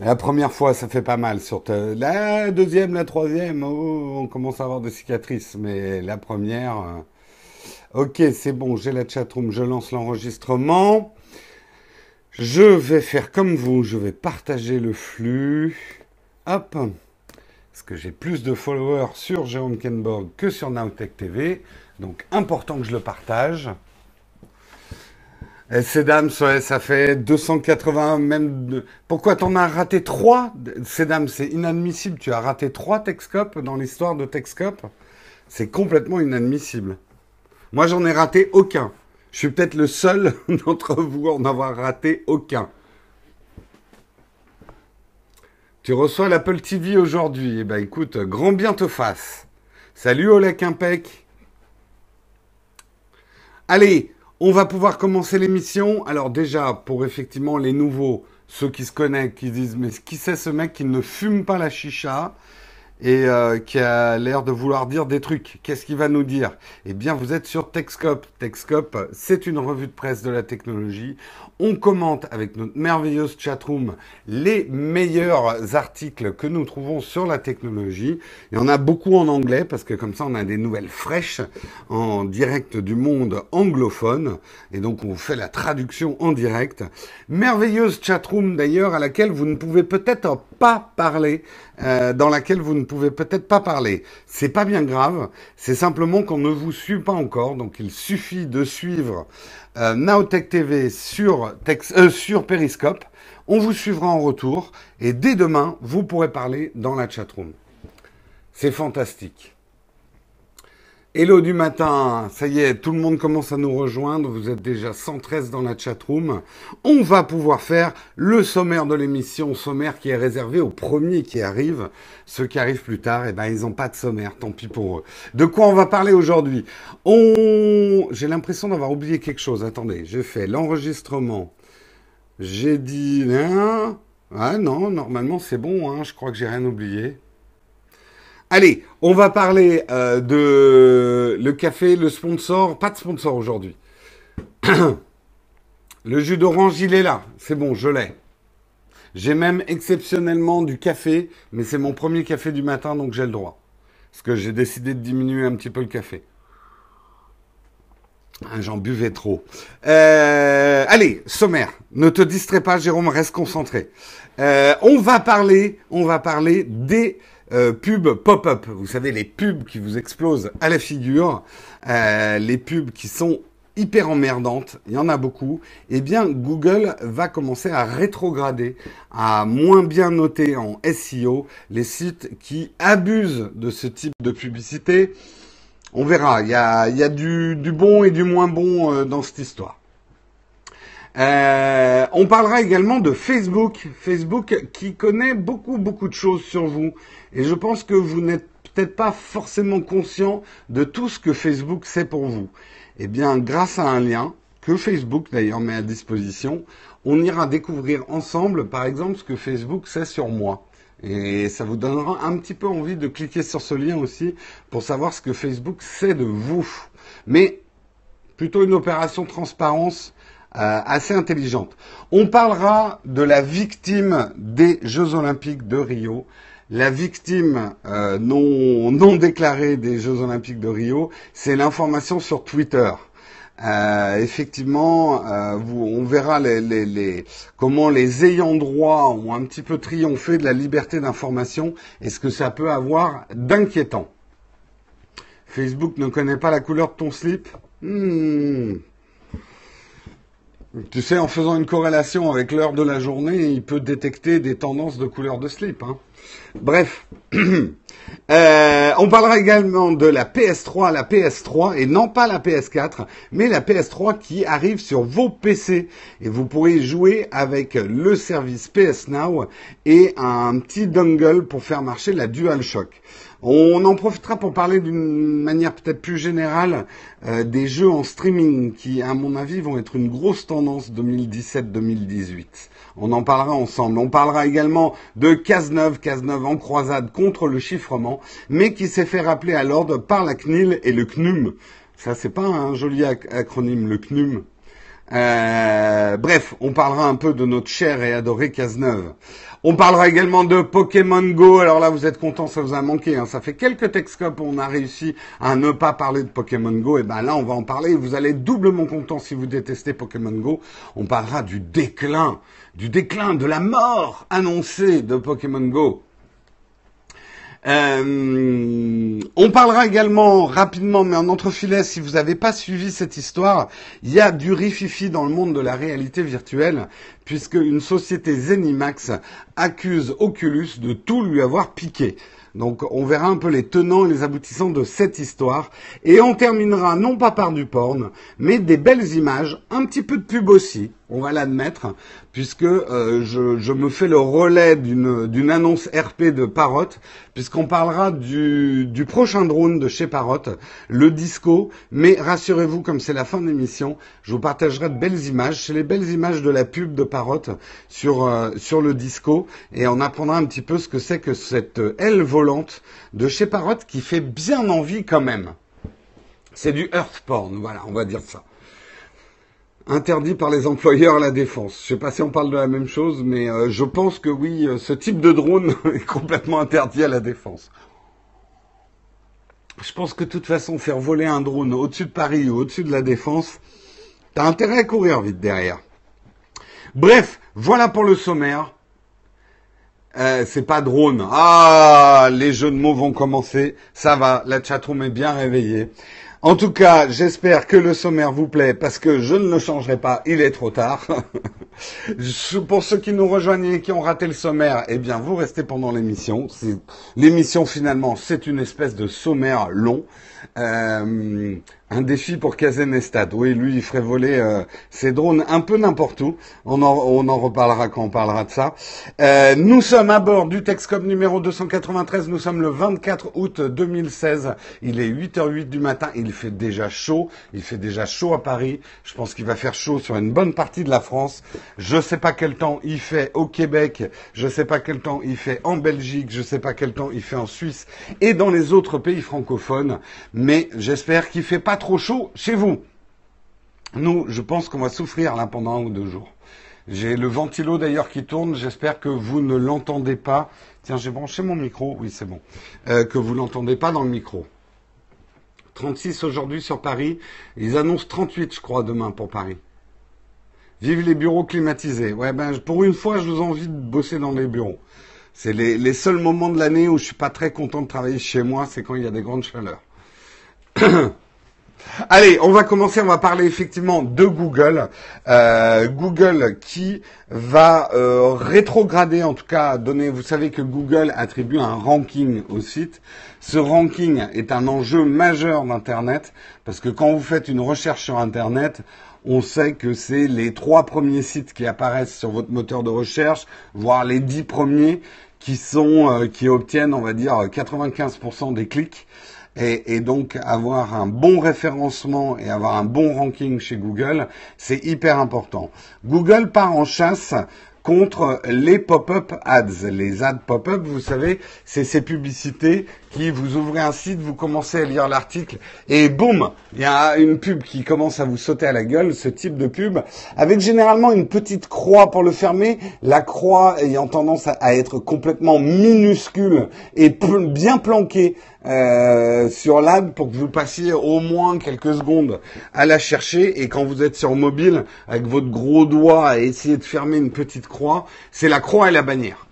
La première fois, ça fait pas mal. La deuxième, la troisième, oh, on commence à avoir des cicatrices. Mais la première... Ok, c'est bon, j'ai la chatroom, je lance l'enregistrement. Je vais faire comme vous, je vais partager le flux. Hop, parce que j'ai plus de followers sur Jérôme Keinborg que sur Nowtech TV. Donc, important que je le partage. Et ces dames, ça fait 280, même... Pourquoi t'en as raté 3? Ces dames, c'est inadmissible. Tu as raté 3 Techscope dans l'histoire de Techscope. C'est complètement inadmissible. Moi, j'en ai raté aucun. Je suis peut-être le seul d'entre vous à en avoir raté aucun. Tu reçois l'Apple TV aujourd'hui. Eh bien, écoute, grand bien te fasse. Salut, Olek Impec. Allez, on va pouvoir commencer l'émission. Alors déjà, pour effectivement les nouveaux, ceux qui se connectent, qui disent « Mais qui c'est ce mec qui ne fume pas la chicha ?» et qui a l'air de vouloir dire des trucs. Qu'est-ce qu'il va nous dire? Eh bien, vous êtes sur Techscope. Techscope, c'est une revue de presse de la technologie. On commente avec notre merveilleuse chatroom les meilleurs articles que nous trouvons sur la technologie. Il y en a beaucoup en anglais, parce que comme ça, on a des nouvelles fraîches en direct du monde anglophone. Et donc, on fait la traduction en direct. Merveilleuse chatroom, d'ailleurs, à laquelle vous ne pouvez peut-être pas parler, dans laquelle vous ne pouvez peut-être pas parler. C'est pas bien grave, c'est simplement qu'on ne vous suit pas encore, donc il suffit de suivre Nowtech TV sur Periscope. On vous suivra en retour et dès demain, vous pourrez parler dans la chatroom. C'est fantastique. Hello du matin, ça y est, tout le monde commence à nous rejoindre, vous êtes déjà 113 dans la chatroom. On va pouvoir faire le sommaire de l'émission, sommaire qui est réservé aux premiers qui arrivent. Ceux qui arrivent plus tard, eh ben, ils n'ont pas de sommaire, tant pis pour eux. De quoi on va parler aujourd'hui? J'ai l'impression d'avoir oublié quelque chose, attendez, j'ai fait l'enregistrement, j'ai dit... Ah non, normalement c'est bon, hein. Je crois que j'ai rien oublié. Allez, on va parler de le café, le sponsor. Pas de sponsor aujourd'hui. Le jus d'orange, il est là. C'est bon, je l'ai. J'ai même exceptionnellement du café, mais c'est mon premier café du matin, donc j'ai le droit. Parce que j'ai décidé de diminuer un petit peu le café. Ah, j'en buvais trop. Allez, sommaire. Ne te distrais pas, Jérôme, reste concentré. On va parler des... pubs pop-up, vous savez, les pubs qui vous explosent à la figure, les pubs qui sont hyper emmerdantes, il y en a beaucoup, eh bien Google va commencer à rétrograder, à moins bien noter en SEO les sites qui abusent de ce type de publicité. On verra, il y a du bon et du moins bon dans cette histoire. On parlera également de Facebook. Facebook qui connaît beaucoup de choses sur vous. Et je pense que vous n'êtes peut-être pas forcément conscient de tout ce que Facebook sait pour vous. Eh bien, grâce à un lien que Facebook d'ailleurs met à disposition, on ira découvrir ensemble, par exemple, ce que Facebook sait sur moi. Et ça vous donnera un petit peu envie de cliquer sur ce lien aussi pour savoir ce que Facebook sait de vous. Mais plutôt une opération transparence assez intelligente. On parlera de la victime des Jeux Olympiques de Rio, la victime non déclarée des Jeux Olympiques de Rio, c'est l'information sur Twitter. Effectivement, on verra comment les ayants droit ont un petit peu triomphé de la liberté d'information et ce que ça peut avoir d'inquiétant. Facebook ne connaît pas la couleur de ton slip. Tu sais, en faisant une corrélation avec l'heure de la journée, il peut détecter des tendances de couleur de slip. Hein. Bref, on parlera également de la PS3, et non pas la PS4, mais la PS3 qui arrive sur vos PC. Et vous pourrez jouer avec le service PS Now et un petit dongle pour faire marcher la DualShock. On en profitera pour parler d'une manière peut-être plus générale des jeux en streaming qui, à mon avis, vont être une grosse tendance 2017-2018. On en parlera ensemble. On parlera également de Cazeneuve en croisade contre le chiffrement, mais qui s'est fait rappeler à l'ordre par la CNIL et le CNNum. Ça, c'est pas un joli acronyme, le CNNum. Bref, on parlera un peu de notre cher et adoré Cazeneuve. On parlera également de Pokémon Go. Alors là, vous êtes contents, ça vous a manqué, hein. Ça fait quelques Techscope où on a réussi à ne pas parler de Pokémon Go. Et ben là, on va en parler. Vous allez être doublement contents si vous détestez Pokémon Go. On parlera du déclin, de la mort annoncée de Pokémon Go. On parlera également rapidement, mais en entrefilet, si vous n'avez pas suivi cette histoire, il y a du rififi dans le monde de la réalité virtuelle, puisque une société Zenimax accuse Oculus de tout lui avoir piqué. Donc on verra un peu les tenants et les aboutissants de cette histoire. Et on terminera non pas par du porn, mais des belles images, un petit peu de pub aussi, on va l'admettre, puisque je me fais le relais d'une annonce RP de Parrot, puisqu'on parlera du prochain drone de chez Parrot, le Disco. Mais rassurez-vous, comme c'est la fin de l'émission, je vous partagerai de belles images. C'est les belles images de la pub de Parrot sur le Disco, et on apprendra un petit peu ce que c'est que cette aile volante de chez Parrot qui fait bien envie quand même. C'est du earth porn, voilà, on va dire ça. Interdit par les employeurs à la défense. Je sais pas si on parle de la même chose, mais je pense que oui, ce type de drone est complètement interdit à la défense. Je pense que de toute façon, faire voler un drone au-dessus de Paris ou au-dessus de la défense, t'as intérêt à courir vite derrière. Bref, voilà pour le sommaire. C'est pas drone. Ah, les jeux de mots vont commencer. Ça va, la chatroom est bien réveillée. En tout cas, j'espère que le sommaire vous plaît, parce que je ne le changerai pas, il est trop tard. Pour ceux qui nous rejoignent et qui ont raté le sommaire, eh bien, vous restez pendant l'émission. L'émission, finalement, c'est une espèce de sommaire long. Un défi pour Kazenestad. Oui, lui, il ferait voler ses drones un peu n'importe où. On en reparlera quand on parlera de ça. Nous sommes à bord du Techscope numéro 293. Nous sommes le 24 août 2016. Il est 8h08 du matin. Il fait déjà chaud. Il fait déjà chaud à Paris. Je pense qu'il va faire chaud sur une bonne partie de la France. Je ne sais pas quel temps il fait au Québec. Je ne sais pas quel temps il fait en Belgique. Je ne sais pas quel temps il fait en Suisse et dans les autres pays francophones. Mais j'espère qu'il ne fait pas trop chaud chez vous. Nous, je pense qu'on va souffrir là pendant 1 ou 2 jours. J'ai le ventilo d'ailleurs qui tourne. J'espère que vous ne l'entendez pas. Tiens, j'ai branché mon micro. Oui, c'est bon. Que vous ne l'entendez pas dans le micro. 36 aujourd'hui sur Paris. Ils annoncent 38, je crois, demain pour Paris. Vive les bureaux climatisés. Ouais, ben, pour une fois, je vous envie de bosser dans les bureaux. C'est les seuls moments de l'année où je suis pas très content de travailler chez moi. C'est quand il y a des grandes chaleurs. Allez, on va commencer, on va parler effectivement de Google. Google qui va rétrograder, en tout cas donner, vous savez que Google attribue un ranking au site. Ce ranking est un enjeu majeur d'Internet, parce que quand vous faites une recherche sur Internet, on sait que c'est les 3 premiers sites qui apparaissent sur votre moteur de recherche, voire les 10 premiers qui obtiennent, on va dire, 95% des clics. Et donc avoir un bon référencement et avoir un bon ranking chez Google, c'est hyper important. Google part en chasse contre les pop-up ads. Les ads pop-up, vous savez, c'est ces publicités qui vous ouvrez un site, vous commencez à lire l'article et boum, il y a une pub qui commence à vous sauter à la gueule, ce type de pub, avec généralement une petite croix pour le fermer, la croix ayant tendance à être complètement minuscule et bien planquée sur l'ad pour que vous passiez au moins quelques secondes à la chercher, et quand vous êtes sur mobile, avec votre gros doigt à essayer de fermer une petite croix, c'est la croix et la bannière.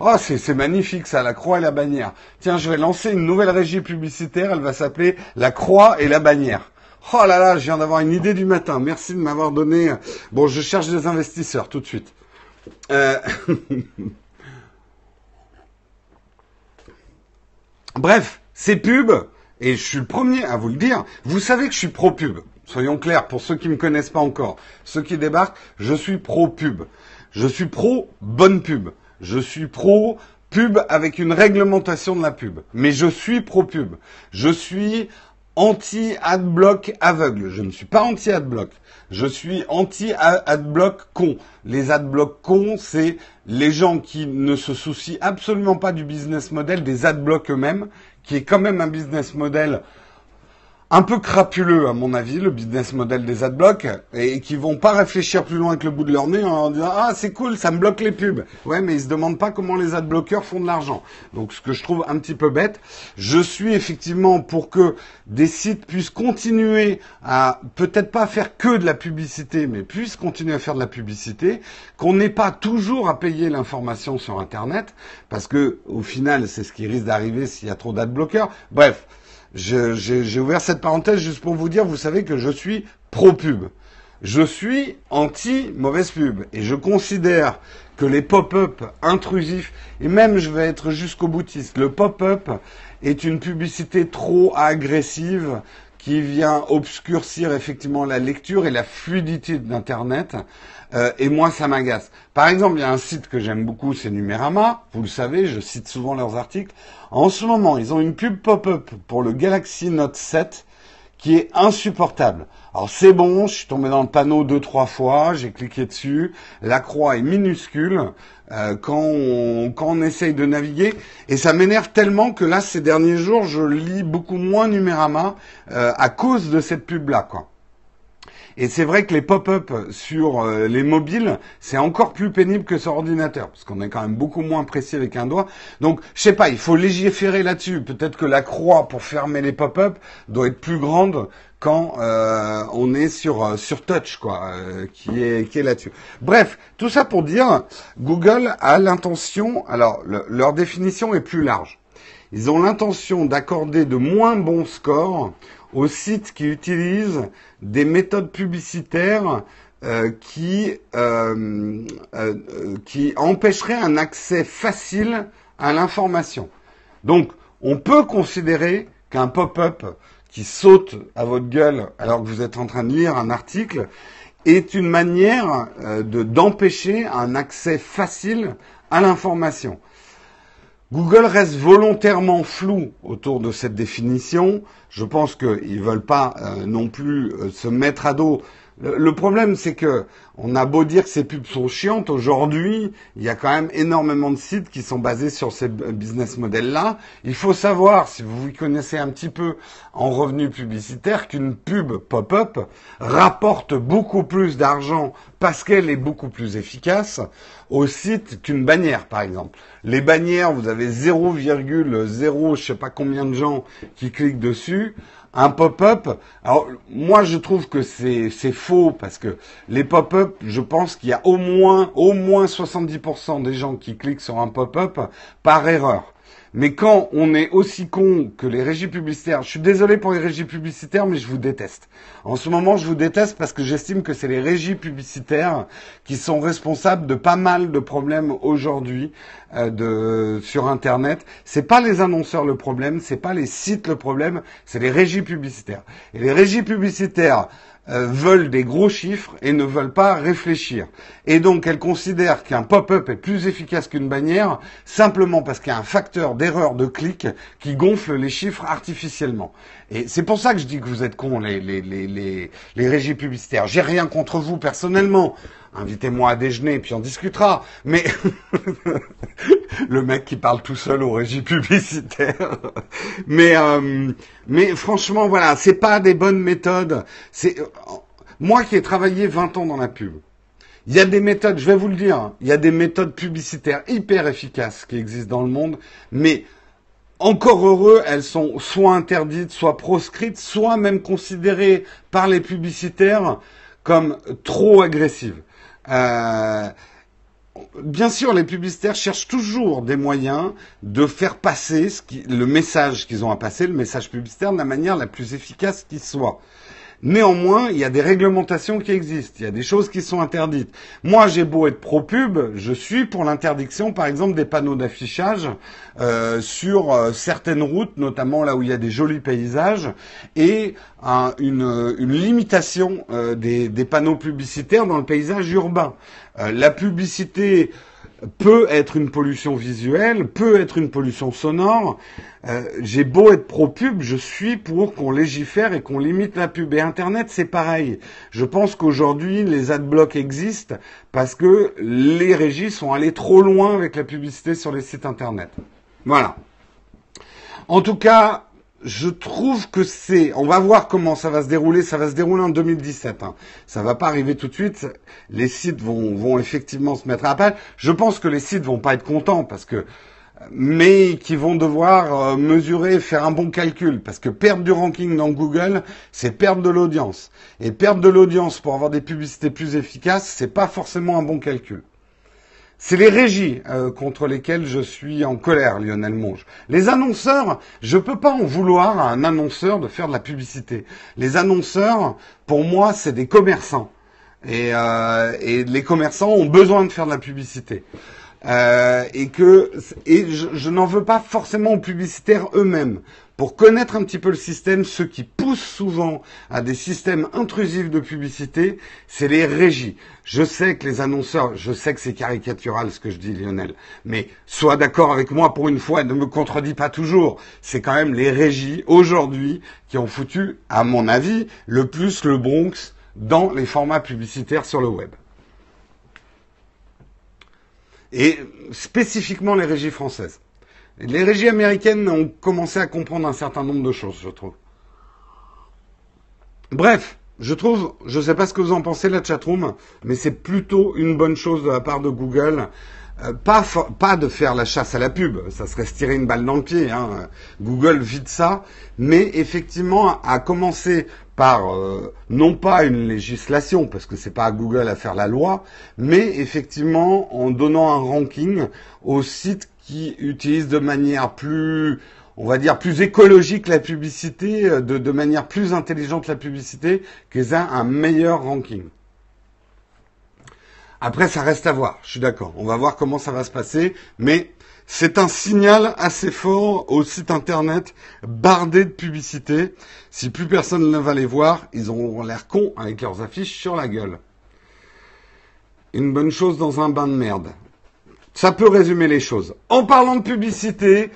Oh, c'est magnifique ça, la croix et la bannière. Tiens, je vais lancer une nouvelle régie publicitaire, elle va s'appeler la croix et la bannière. Oh là là, je viens d'avoir une idée du matin, merci de m'avoir donné... Bon, je cherche des investisseurs tout de suite. Bref, ces pubs, et je suis le premier à vous le dire, vous savez que je suis pro-pub. Soyons clairs, pour ceux qui ne me connaissent pas encore, ceux qui débarquent, je suis pro-pub. Je suis pro bonne pub. Je suis pro pub avec une réglementation de la pub. Mais je suis pro pub. Je suis anti adblock aveugle. Je ne suis pas anti adblock. Je suis anti adblock con. Les adblock cons, c'est les gens qui ne se soucient absolument pas du business model des adblock eux-mêmes, qui est quand même un business model un peu crapuleux, à mon avis, le business model des adblocks, et qui vont pas réfléchir plus loin que le bout de leur nez en disant « Ah, c'est cool, ça me bloque les pubs ». Ouais, mais ils se demandent pas comment les adblockers font de l'argent. Donc, ce que je trouve un petit peu bête. Je suis effectivement pour que des sites puissent continuer à, peut-être pas faire que de la publicité, mais puissent continuer à faire de la publicité, qu'on n'ait pas toujours à payer l'information sur Internet, parce que, au final, c'est ce qui risque d'arriver s'il y a trop d'adblockers. Bref. J'ai ouvert cette parenthèse juste pour vous dire, vous savez que je suis pro-pub. Je suis anti-mauvaise pub. Et je considère que les pop-up intrusifs, et même je vais être jusqu'au boutiste, le pop-up est une publicité trop agressive qui vient obscurcir effectivement la lecture et la fluidité d'Internet. Et moi, ça m'agace. Par exemple, il y a un site que j'aime beaucoup, c'est Numérama. Vous le savez, je cite souvent leurs articles. En ce moment, ils ont une pub pop-up pour le Galaxy Note 7 qui est insupportable. Alors, c'est bon, je suis tombé dans le panneau 2-3 fois, j'ai cliqué dessus. La croix est minuscule quand on essaye de naviguer. Et ça m'énerve tellement que là, ces derniers jours, je lis beaucoup moins Numérama à cause de cette pub-là, quoi. Et c'est vrai que les pop-up sur les mobiles, c'est encore plus pénible que sur ordinateur, parce qu'on est quand même beaucoup moins précis avec un doigt. Donc, je sais pas, il faut légiférer là-dessus. Peut-être que la croix pour fermer les pop-up doit être plus grande quand on est sur touch, quoi, qui est là-dessus. Bref, tout ça pour dire, Google a l'intention, alors leur définition est plus large. Ils ont l'intention d'accorder de moins bons scores aux sites qui utilisent des méthodes publicitaires qui empêcheraient un accès facile à l'information. Donc, on peut considérer qu'un pop-up qui saute à votre gueule alors que vous êtes en train de lire un article est une manière d'empêcher un accès facile à l'information. Google reste volontairement flou autour de cette définition. Je pense qu'ils veulent pas non plus se mettre à dos. Le problème, c'est que on a beau dire que ces pubs sont chiantes, aujourd'hui, il y a quand même énormément de sites qui sont basés sur ces business models-là. Il faut savoir, si vous vous connaissez un petit peu en revenus publicitaires, qu'une pub pop-up rapporte beaucoup plus d'argent parce qu'elle est beaucoup plus efficace au site qu'une bannière, par exemple. Les bannières, vous avez 0,0, je sais pas combien de gens qui cliquent dessus. Un pop-up, alors moi je trouve que c'est faux parce que les pop-up, je pense qu'il y a au moins 70% des gens qui cliquent sur un pop-up par erreur. Mais quand on est aussi con que les régies publicitaires, je suis désolé pour les régies publicitaires, mais je vous déteste. En ce moment, je vous déteste parce que j'estime que c'est les régies publicitaires qui sont responsables de pas mal de problèmes aujourd'hui sur Internet. C'est pas les annonceurs le problème, c'est pas les sites le problème, c'est les régies publicitaires. Et les régies publicitaires veulent des gros chiffres et ne veulent pas réfléchir. Et donc, elles considèrent qu'un pop-up est plus efficace qu'une bannière simplement parce qu'il y a un facteur d'erreur de clic qui gonfle les chiffres artificiellement. Et c'est pour ça que je dis que vous êtes cons, les régies publicitaires. J'ai rien contre vous personnellement. Invitez-moi à déjeuner, puis on discutera. Mais le mec qui parle tout seul aux régies publicitaires. Mais franchement, voilà, c'est pas des bonnes méthodes. C'est moi qui ai travaillé 20 ans dans la pub. Il y a des méthodes, je vais vous le dire, il y a des méthodes publicitaires hyper efficaces qui existent dans le monde, mais encore heureux, elles sont soit interdites, soit proscrites, soit même considérées par les publicitaires comme trop agressives. Bien sûr, les publicitaires cherchent toujours des moyens de faire passer le message qu'ils ont à passer, le message publicitaire, de la manière la plus efficace qui soit. Néanmoins, il y a des réglementations qui existent, il y a des choses qui sont interdites. Moi, j'ai beau être pro-pub, je suis pour l'interdiction, par exemple, des panneaux d'affichage sur certaines routes, notamment là où il y a des jolis paysages, et une limitation des panneaux publicitaires dans le paysage urbain. La publicité peut être une pollution visuelle, peut être une pollution sonore. J'ai beau être pro-pub, je suis pour qu'on légifère et qu'on limite la pub. Et Internet, c'est pareil. Je pense qu'aujourd'hui, les adblocks existent parce que les régies sont allées trop loin avec la publicité sur les sites Internet. Voilà. En tout cas, je trouve que c'est... On va voir comment ça va se dérouler. Ça va se dérouler en 2017. Hein. Ça va pas arriver tout de suite. Les sites vont effectivement se mettre à plat. Je pense que les sites vont pas être contents parce que... mais qui vont devoir mesurer, faire un bon calcul. Parce que perdre du ranking dans Google, c'est perdre de l'audience. Et perdre de l'audience pour avoir des publicités plus efficaces, c'est pas forcément un bon calcul. C'est les régies contre lesquelles je suis en colère, Lionel Monge. Les annonceurs, je peux pas en vouloir à un annonceur de faire de la publicité. Les annonceurs, pour moi, c'est des commerçants. Et les commerçants ont besoin de faire de la publicité. Et je n'en veux pas forcément aux publicitaires eux-mêmes. Pour connaître un petit peu le système, ceux qui poussent souvent à des systèmes intrusifs de publicité, c'est les régies. Je sais que les annonceurs, je sais que c'est caricatural ce que je dis, Lionel, mais sois d'accord avec moi pour une fois et ne me contredis pas toujours. C'est quand même les régies, aujourd'hui, qui ont foutu, à mon avis, le plus le Bronx dans les formats publicitaires sur le web. Et spécifiquement les régies françaises. Les régies américaines ont commencé à comprendre un certain nombre de choses, je trouve. Bref, je trouve, je ne sais pas ce que vous en pensez, la chatroom, mais c'est plutôt une bonne chose de la part de Google. Pas de faire la chasse à la pub, ça serait se tirer une balle dans le pied. Hein. Google vide ça, mais effectivement, à commencer par non pas une législation, parce que c'est pas à Google à faire la loi, mais effectivement en donnant un ranking aux sites qui utilisent de manière plus, on va dire, plus écologique la publicité, de manière plus intelligente la publicité, qu'ils aient un meilleur ranking. Après, ça reste à voir, je suis d'accord. On va voir comment ça va se passer, mais c'est un signal assez fort au site internet bardé de publicité. Si plus personne ne va les voir, ils auront l'air cons avec leurs affiches sur la gueule. Une bonne chose dans un bain de merde. Ça peut résumer les choses. En parlant de publicité,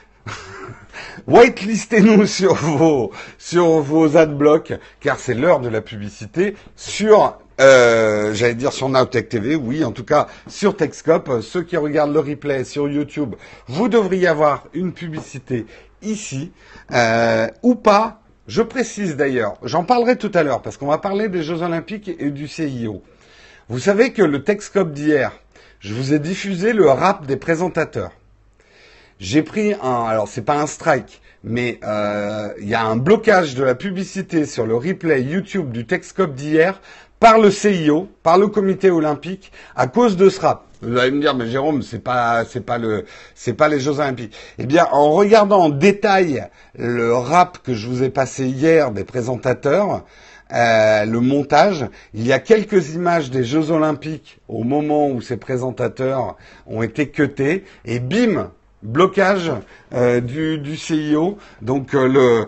whitelistez-nous sur vos adblocks, car c'est l'heure de la publicité sur... j'allais dire sur Nowtech TV, oui, en tout cas sur Techscope. Ceux qui regardent le replay sur YouTube, vous devriez avoir une publicité ici, ou pas. Je précise d'ailleurs, j'en parlerai tout à l'heure, parce qu'on va parler des Jeux Olympiques et du CIO. Vous savez que le Techscope d'hier, je vous ai diffusé le rap des présentateurs. J'ai pris un... Alors, c'est pas un strike, mais il y a un blocage de la publicité sur le replay YouTube du Techscope d'hier, par le CIO, par le comité olympique, à cause de ce rap. Vous allez me dire, mais Jérôme, c'est pas les Jeux Olympiques. Eh bien, en regardant en détail le rap que je vous ai passé hier des présentateurs, le montage, il y a quelques images des Jeux Olympiques au moment où ces présentateurs ont été cutés, et bim, blocage du CIO. Donc le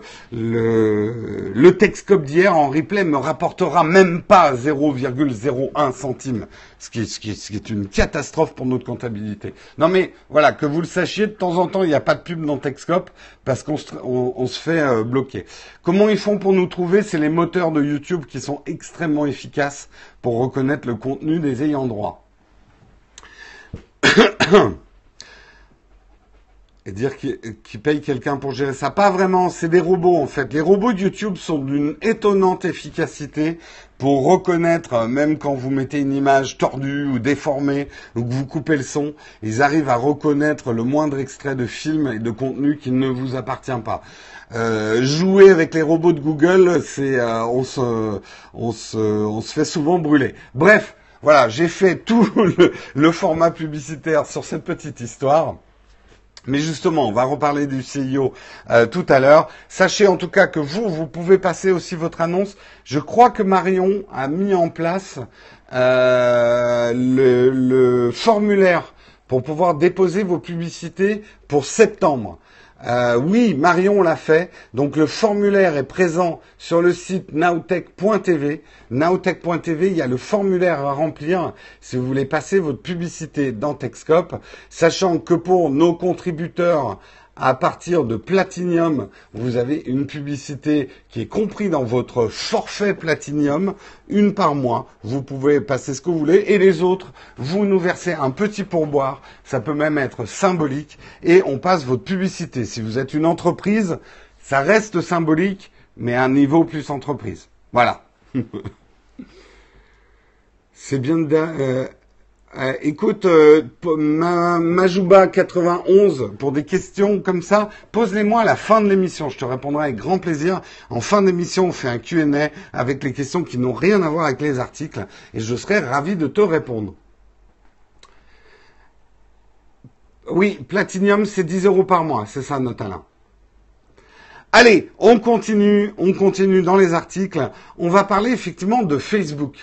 Techscope d'hier en replay me rapportera même pas 0,01 centime, ce qui est une catastrophe pour notre comptabilité. Non mais voilà, que vous le sachiez, de temps en temps il n'y a pas de pub dans Techscope parce qu'on se fait bloquer. Comment ils font pour nous trouver? C'est les moteurs de YouTube qui sont extrêmement efficaces pour reconnaître le contenu des ayants droit. Et dire qu'ils payent quelqu'un pour gérer ça. Pas vraiment, c'est des robots en fait. Les robots de YouTube sont d'une étonnante efficacité pour reconnaître, même quand vous mettez une image tordue ou déformée, ou que vous coupez le son, ils arrivent à reconnaître le moindre extrait de film et de contenu qui ne vous appartient pas. Jouer avec les robots de Google, c'est on se fait souvent brûler. Bref, voilà, j'ai fait tout le format publicitaire sur cette petite histoire. Mais justement, on va reparler du CIO tout à l'heure. Sachez en tout cas que vous pouvez passer aussi votre annonce. Je crois que Marion a mis en place le formulaire pour pouvoir déposer vos publicités pour septembre. Oui, Marion l'a fait. Donc le formulaire est présent sur le site nowtech.tv. Nowtech.tv, il y a le formulaire à remplir si vous voulez passer votre publicité dans Techscope, sachant que pour nos contributeurs à partir de Platinum, vous avez une publicité qui est comprise dans votre forfait Platinum, une par mois. Vous pouvez passer ce que vous voulez. Et les autres, vous nous versez un petit pourboire. Ça peut même être symbolique. Et on passe votre publicité. Si vous êtes une entreprise, Ça reste symbolique, mais à un niveau plus entreprise. Voilà. C'est bien de... écoute, Majouba91, pour des questions comme ça, pose-les-moi à la fin de l'émission. Je te répondrai avec grand plaisir. En fin d'émission, on fait un Q&A avec les questions qui n'ont rien à voir avec les articles. Et je serai ravi de te répondre. Oui, Platinum, c'est 10 € par mois. C'est ça, Notalin. Allez, on continue dans les articles. On va parler effectivement de Facebook.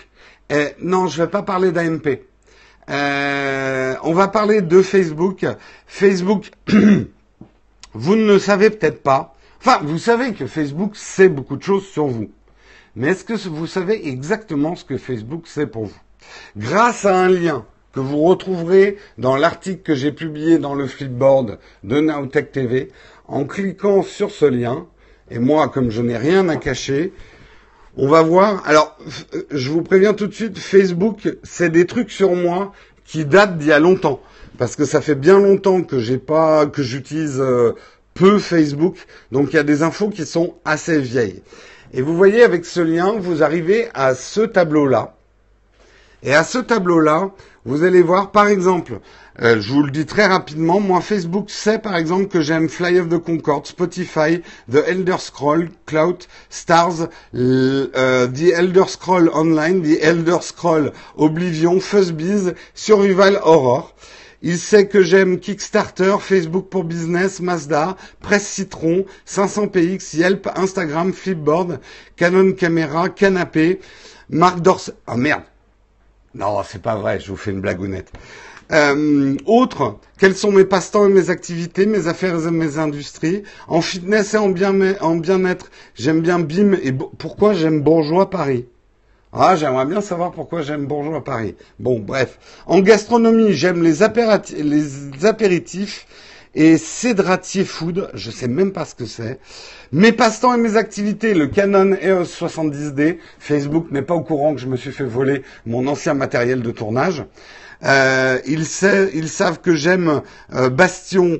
Non, je ne vais pas parler d'AMP. On va parler de Facebook. Facebook, vous ne le savez peut-être pas. Enfin, vous savez que Facebook sait beaucoup de choses sur vous. Mais est-ce que vous savez exactement ce que Facebook sait pour vous? Grâce à un lien que vous retrouverez dans l'article que j'ai publié dans le Flipboard de Nowtech TV, en cliquant sur ce lien, et moi, comme je n'ai rien à cacher, on va voir. Alors, je vous préviens tout de suite, Facebook, c'est des trucs sur moi qui datent d'il y a longtemps, parce que ça fait bien longtemps que j'ai pas, que j'utilise peu Facebook, donc il y a des infos qui sont assez vieilles. Et vous voyez, avec ce lien, vous arrivez à ce tableau-là. Et à ce tableau-là, vous allez voir, par exemple, je vous le dis très rapidement, moi, Facebook sait, par exemple, que j'aime Flight of the Conchords, Spotify, The Elder Scrolls, Cloud, Stars, The Elder Scrolls Online, The Elder Scrolls Oblivion, Fuzzbees, Survival Horror. Il sait que j'aime Kickstarter, Facebook pour Business, Mazda, Presse Citron, 500px, Yelp, Instagram, Flipboard, Canon Camera, Canapé, Marc Dorcel... Ah, merde! Non, c'est pas vrai, je vous fais une blagounette. Autre, quels sont mes passe-temps et mes activités, mes affaires et mes industries? En fitness et en bien-être, j'aime bien BIM. Et pourquoi j'aime Bourgeois Paris? Ah, j'aimerais bien savoir pourquoi j'aime Bourgeois Paris. Bon, bref. En gastronomie, j'aime les apéritifs et Cédratier Food, je sais même pas ce que c'est. Mes passe-temps et mes activités, le Canon EOS 70D. Facebook n'est pas au courant que je me suis fait voler mon ancien matériel de tournage. Ils savent que j'aime Bastion,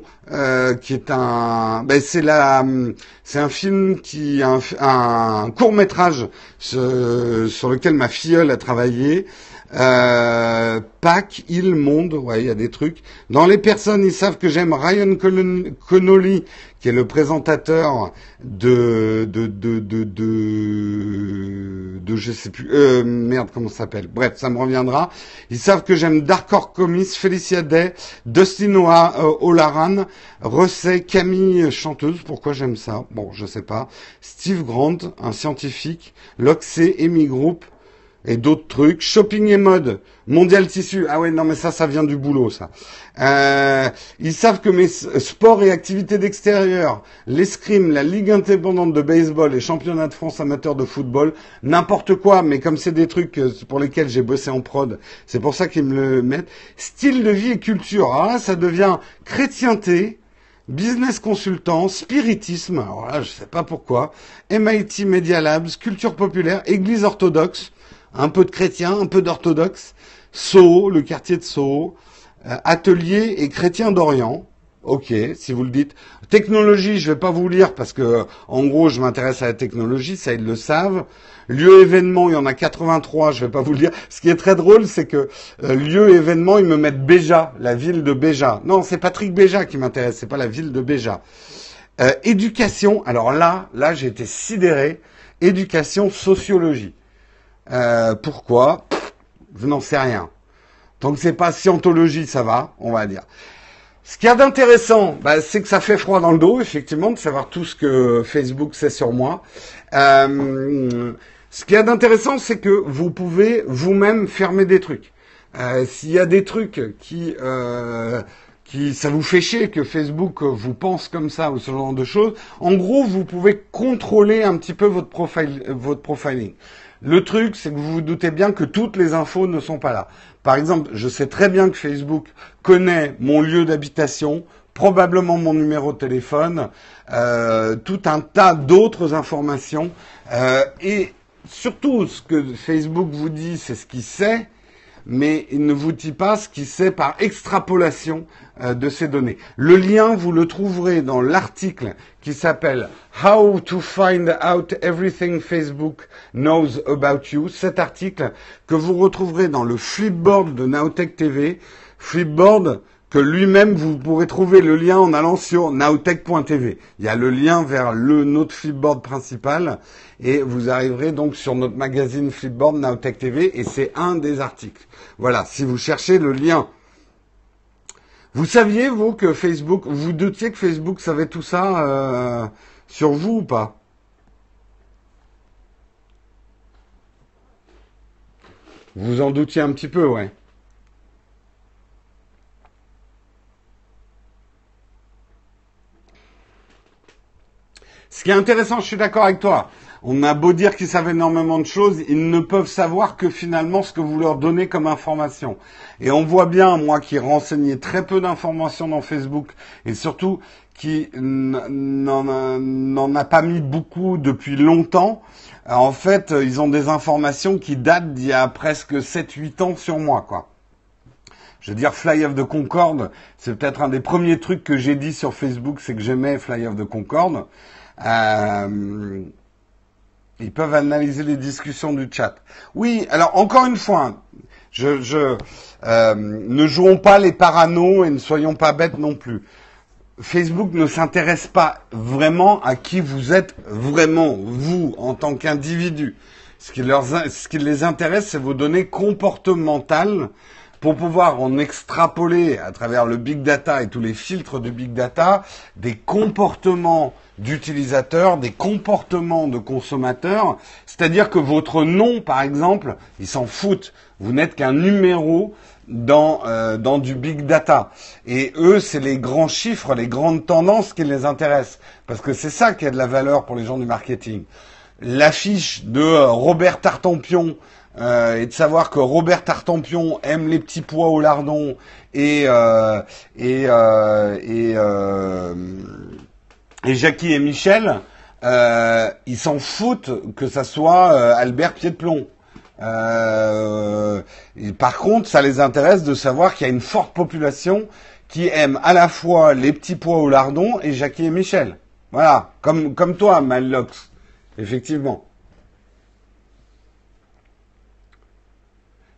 qui est un, ben c'est un film qui, un court métrage sur lequel ma filleule a travaillé. Pâques, Île, Monde, ouais, il y a des trucs. Dans les personnes, ils savent que j'aime Ryan Connolly, qui est le présentateur de je sais plus, merde, comment ça s'appelle. Bref, ça me reviendra. Ils savent que j'aime Dark Horse Comics, Felicia Day, Dustin O'Halloran, Rosset, Camille, chanteuse, pourquoi j'aime ça? Bon, je sais pas. Steve Grant, un scientifique, Loxé, Emi Group, et d'autres trucs. Shopping et mode. Mondial tissu. Ah ouais, non, mais ça vient du boulot, ça. Ils savent que mes sports et activités d'extérieur, l'escrime, la Ligue indépendante de baseball et championnat de France amateur de football, n'importe quoi, mais comme c'est des trucs pour lesquels j'ai bossé en prod, c'est pour ça qu'ils me le mettent. Style de vie et culture. Ah, hein, ça devient chrétienté, business consultant, spiritisme. Alors là, je sais pas pourquoi. MIT Media Labs, culture populaire, église orthodoxe. Un peu de chrétien, un peu d'orthodoxe, Sceaux, le quartier de Sceaux, atelier et chrétien d'Orient. Ok, si vous le dites. Technologie, je vais pas vous lire parce que, en gros, je m'intéresse à la technologie, ça ils le savent. Lieu événement, il y en a 83, je vais pas vous le dire. Ce qui est très drôle, c'est que lieu événement, ils me mettent Béja, la ville de Béja. Non, c'est Patrick Béja qui m'intéresse, c'est pas la ville de Béja. Éducation, alors là j'ai été sidéré. Éducation, sociologie. Pourquoi? Je n'en sais rien. Tant que c'est pas scientologie, ça va, on va dire. Ce qu'il y a d'intéressant, bah, c'est que ça fait froid dans le dos, effectivement, de savoir tout ce que Facebook sait sur moi. Ce qu'il y a d'intéressant, c'est que vous pouvez vous-même fermer des trucs. S'il y a des trucs qui ça vous fait chier que Facebook vous pense comme ça ou ce genre de choses, en gros, vous pouvez contrôler un petit peu votre profiling. Le truc, c'est que vous vous doutez bien que toutes les infos ne sont pas là. Par exemple, je sais très bien que Facebook connaît mon lieu d'habitation, probablement mon numéro de téléphone, tout un tas d'autres informations. Et surtout, ce que Facebook vous dit, c'est ce qu'il sait, mais il ne vous dit pas ce qu'il sait par extrapolation de ces données. Le lien, vous le trouverez dans l'article qui s'appelle « How to find out everything Facebook knows about you ». Cet article que vous retrouverez dans le Flipboard de Nowtech TV. Flipboard que lui-même, vous pourrez trouver le lien en allant sur nowtech.tv. Il y a le lien vers notre Flipboard principal et vous arriverez donc sur notre magazine Flipboard Nowtech TV et c'est un des articles. Voilà, si vous cherchez le lien. Vous saviez, vous, que Facebook, vous doutiez que Facebook savait tout ça sur vous ou pas ? Vous en doutiez un petit peu, ouais. Ce qui est intéressant, je suis d'accord avec toi. On a beau dire qu'ils savent énormément de choses, ils ne peuvent savoir que finalement ce que vous leur donnez comme information. Et on voit bien, moi qui renseignais très peu d'informations dans Facebook, et surtout qui n'en a pas mis beaucoup depuis longtemps, en fait, ils ont des informations qui datent d'il y a presque 7-8 ans sur moi, quoi. Je veux dire, Flight of the Conchords, c'est peut-être un des premiers trucs que j'ai dit sur Facebook, c'est que j'aimais Flight of the Conchords. Ils peuvent analyser les discussions du chat. Oui, alors encore une fois, ne jouons pas les parano et ne soyons pas bêtes non plus. Facebook ne s'intéresse pas vraiment à qui vous êtes vraiment, vous, en tant qu'individu. Ce qui les intéresse, c'est vos données comportementales pour pouvoir en extrapoler à travers le big data et tous les filtres du big data des comportements d'utilisateurs, des comportements de consommateurs, c'est-à-dire que votre nom, par exemple, ils s'en foutent. Vous n'êtes qu'un numéro dans du big data. Et eux, c'est les grands chiffres, les grandes tendances qui les intéressent. Parce que c'est ça qui a de la valeur pour les gens du marketing. L'affiche de Robert Tartampion, et de savoir que Robert Tartampion aime les petits pois au lardon et Jackie et Michel, ils s'en foutent que ça soit Albert Piedplomb. Par contre, ça les intéresse de savoir qu'il y a une forte population qui aime à la fois les petits pois au lardon et Jackie et Michel. Voilà, comme toi, Malox, effectivement.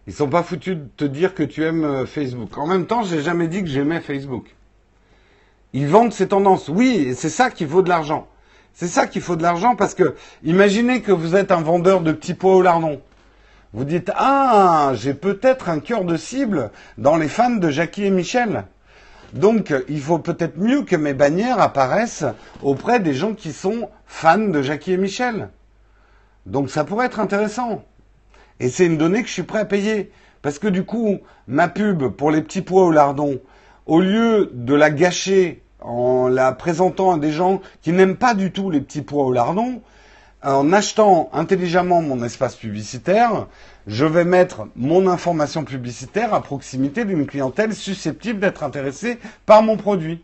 Ils sont pas foutus de te dire que tu aimes Facebook. En même temps, j'ai jamais dit que j'aimais Facebook. Ils vendent ces tendances. Oui, et c'est ça qui vaut de l'argent. C'est ça qu'il faut de l'argent parce que, imaginez que vous êtes un vendeur de petits pois au lardon. Vous dites, ah, j'ai peut-être un cœur de cible dans les fans de Jackie et Michel. Donc, il faut peut-être mieux que mes bannières apparaissent auprès des gens qui sont fans de Jackie et Michel. Donc, ça pourrait être intéressant. Et c'est une donnée que je suis prêt à payer. Parce que du coup, ma pub pour les petits pois au lardon, au lieu de la gâcher en la présentant à des gens qui n'aiment pas du tout les petits pois au lardon, en achetant intelligemment mon espace publicitaire, je vais mettre mon information publicitaire à proximité d'une clientèle susceptible d'être intéressée par mon produit.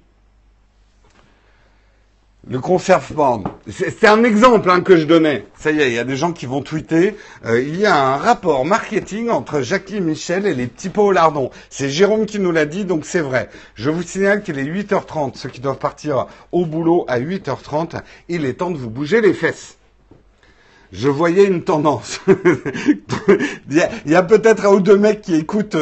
Le conserve porn. C'est un exemple hein, que je donnais. Ça y est, il y a des gens qui vont tweeter. Il y a un rapport marketing entre Jacqueline Michel et les petits pots au lardon. C'est Jérôme qui nous l'a dit, donc c'est vrai. Je vous signale qu'il est 8h30. Ceux qui doivent partir au boulot à 8h30, il est temps de vous bouger les fesses. Je voyais une tendance. Il y a peut-être un ou deux mecs qui écoutent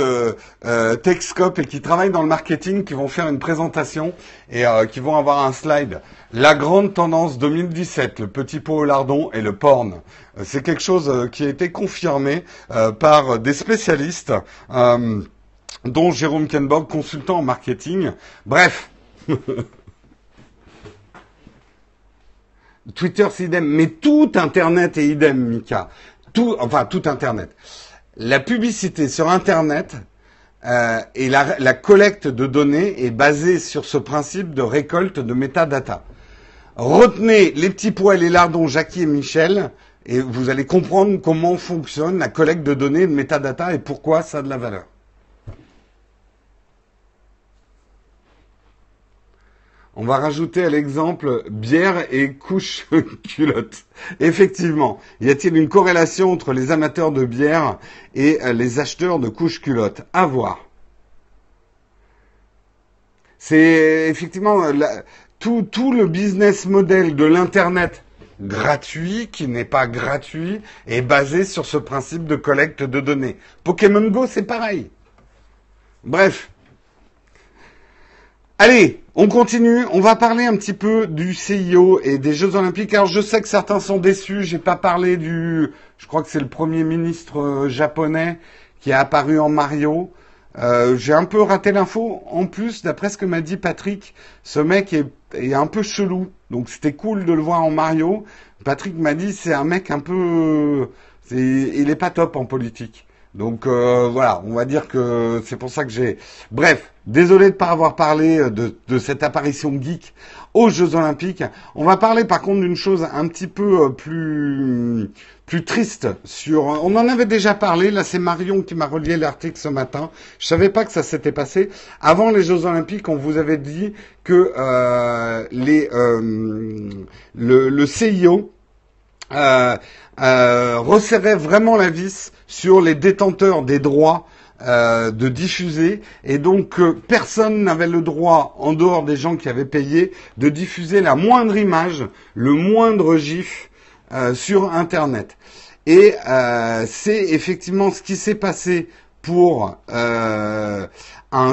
Techscope et qui travaillent dans le marketing, qui vont faire une présentation et qui vont avoir un slide. La grande tendance 2017, le petit pot au lardon et le porn. C'est quelque chose qui a été confirmé par des spécialistes, dont Jérôme Keinborg, consultant en marketing. Bref. Twitter, c'est idem, mais tout Internet est idem, Mika. Tout Internet. La publicité sur Internet et la collecte de données est basée sur ce principe de récolte de métadata. Retenez les petits pois et les lardons, Jackie et Michel, et vous allez comprendre comment fonctionne la collecte de données de métadata et pourquoi ça a de la valeur. On va rajouter à l'exemple bière et couche culotte. Effectivement, y a-t-il une corrélation entre les amateurs de bière et les acheteurs de couche culotte? À voir. C'est effectivement tout le business model de l'Internet gratuit, qui n'est pas gratuit, est basé sur ce principe de collecte de données. Pokémon Go, c'est pareil. Bref. Allez, on continue, on va parler un petit peu du CIO et des Jeux Olympiques. Alors je sais que certains sont déçus, j'ai pas parlé du... Je crois que c'est le Premier ministre japonais qui est apparu en Mario. J'ai un peu raté l'info. En plus, d'après ce que m'a dit Patrick, ce mec est un peu chelou. Donc c'était cool de le voir en Mario. Patrick m'a dit c'est un mec un peu... Il est pas top en politique. Donc voilà, on va dire que c'est pour ça que j'ai... Bref, désolé de ne pas avoir parlé de cette apparition geek aux Jeux Olympiques. On va parler par contre d'une chose un petit peu plus triste. On en avait déjà parlé, là c'est Marion qui m'a relié l'article ce matin. Je savais pas que ça s'était passé. Avant les Jeux Olympiques, on vous avait dit que le CIO... resserrait vraiment la vis sur les détenteurs des droits de diffuser, et donc personne n'avait le droit, en dehors des gens qui avaient payé, de diffuser la moindre image, le moindre gif sur Internet. Et c'est effectivement ce qui s'est passé pour un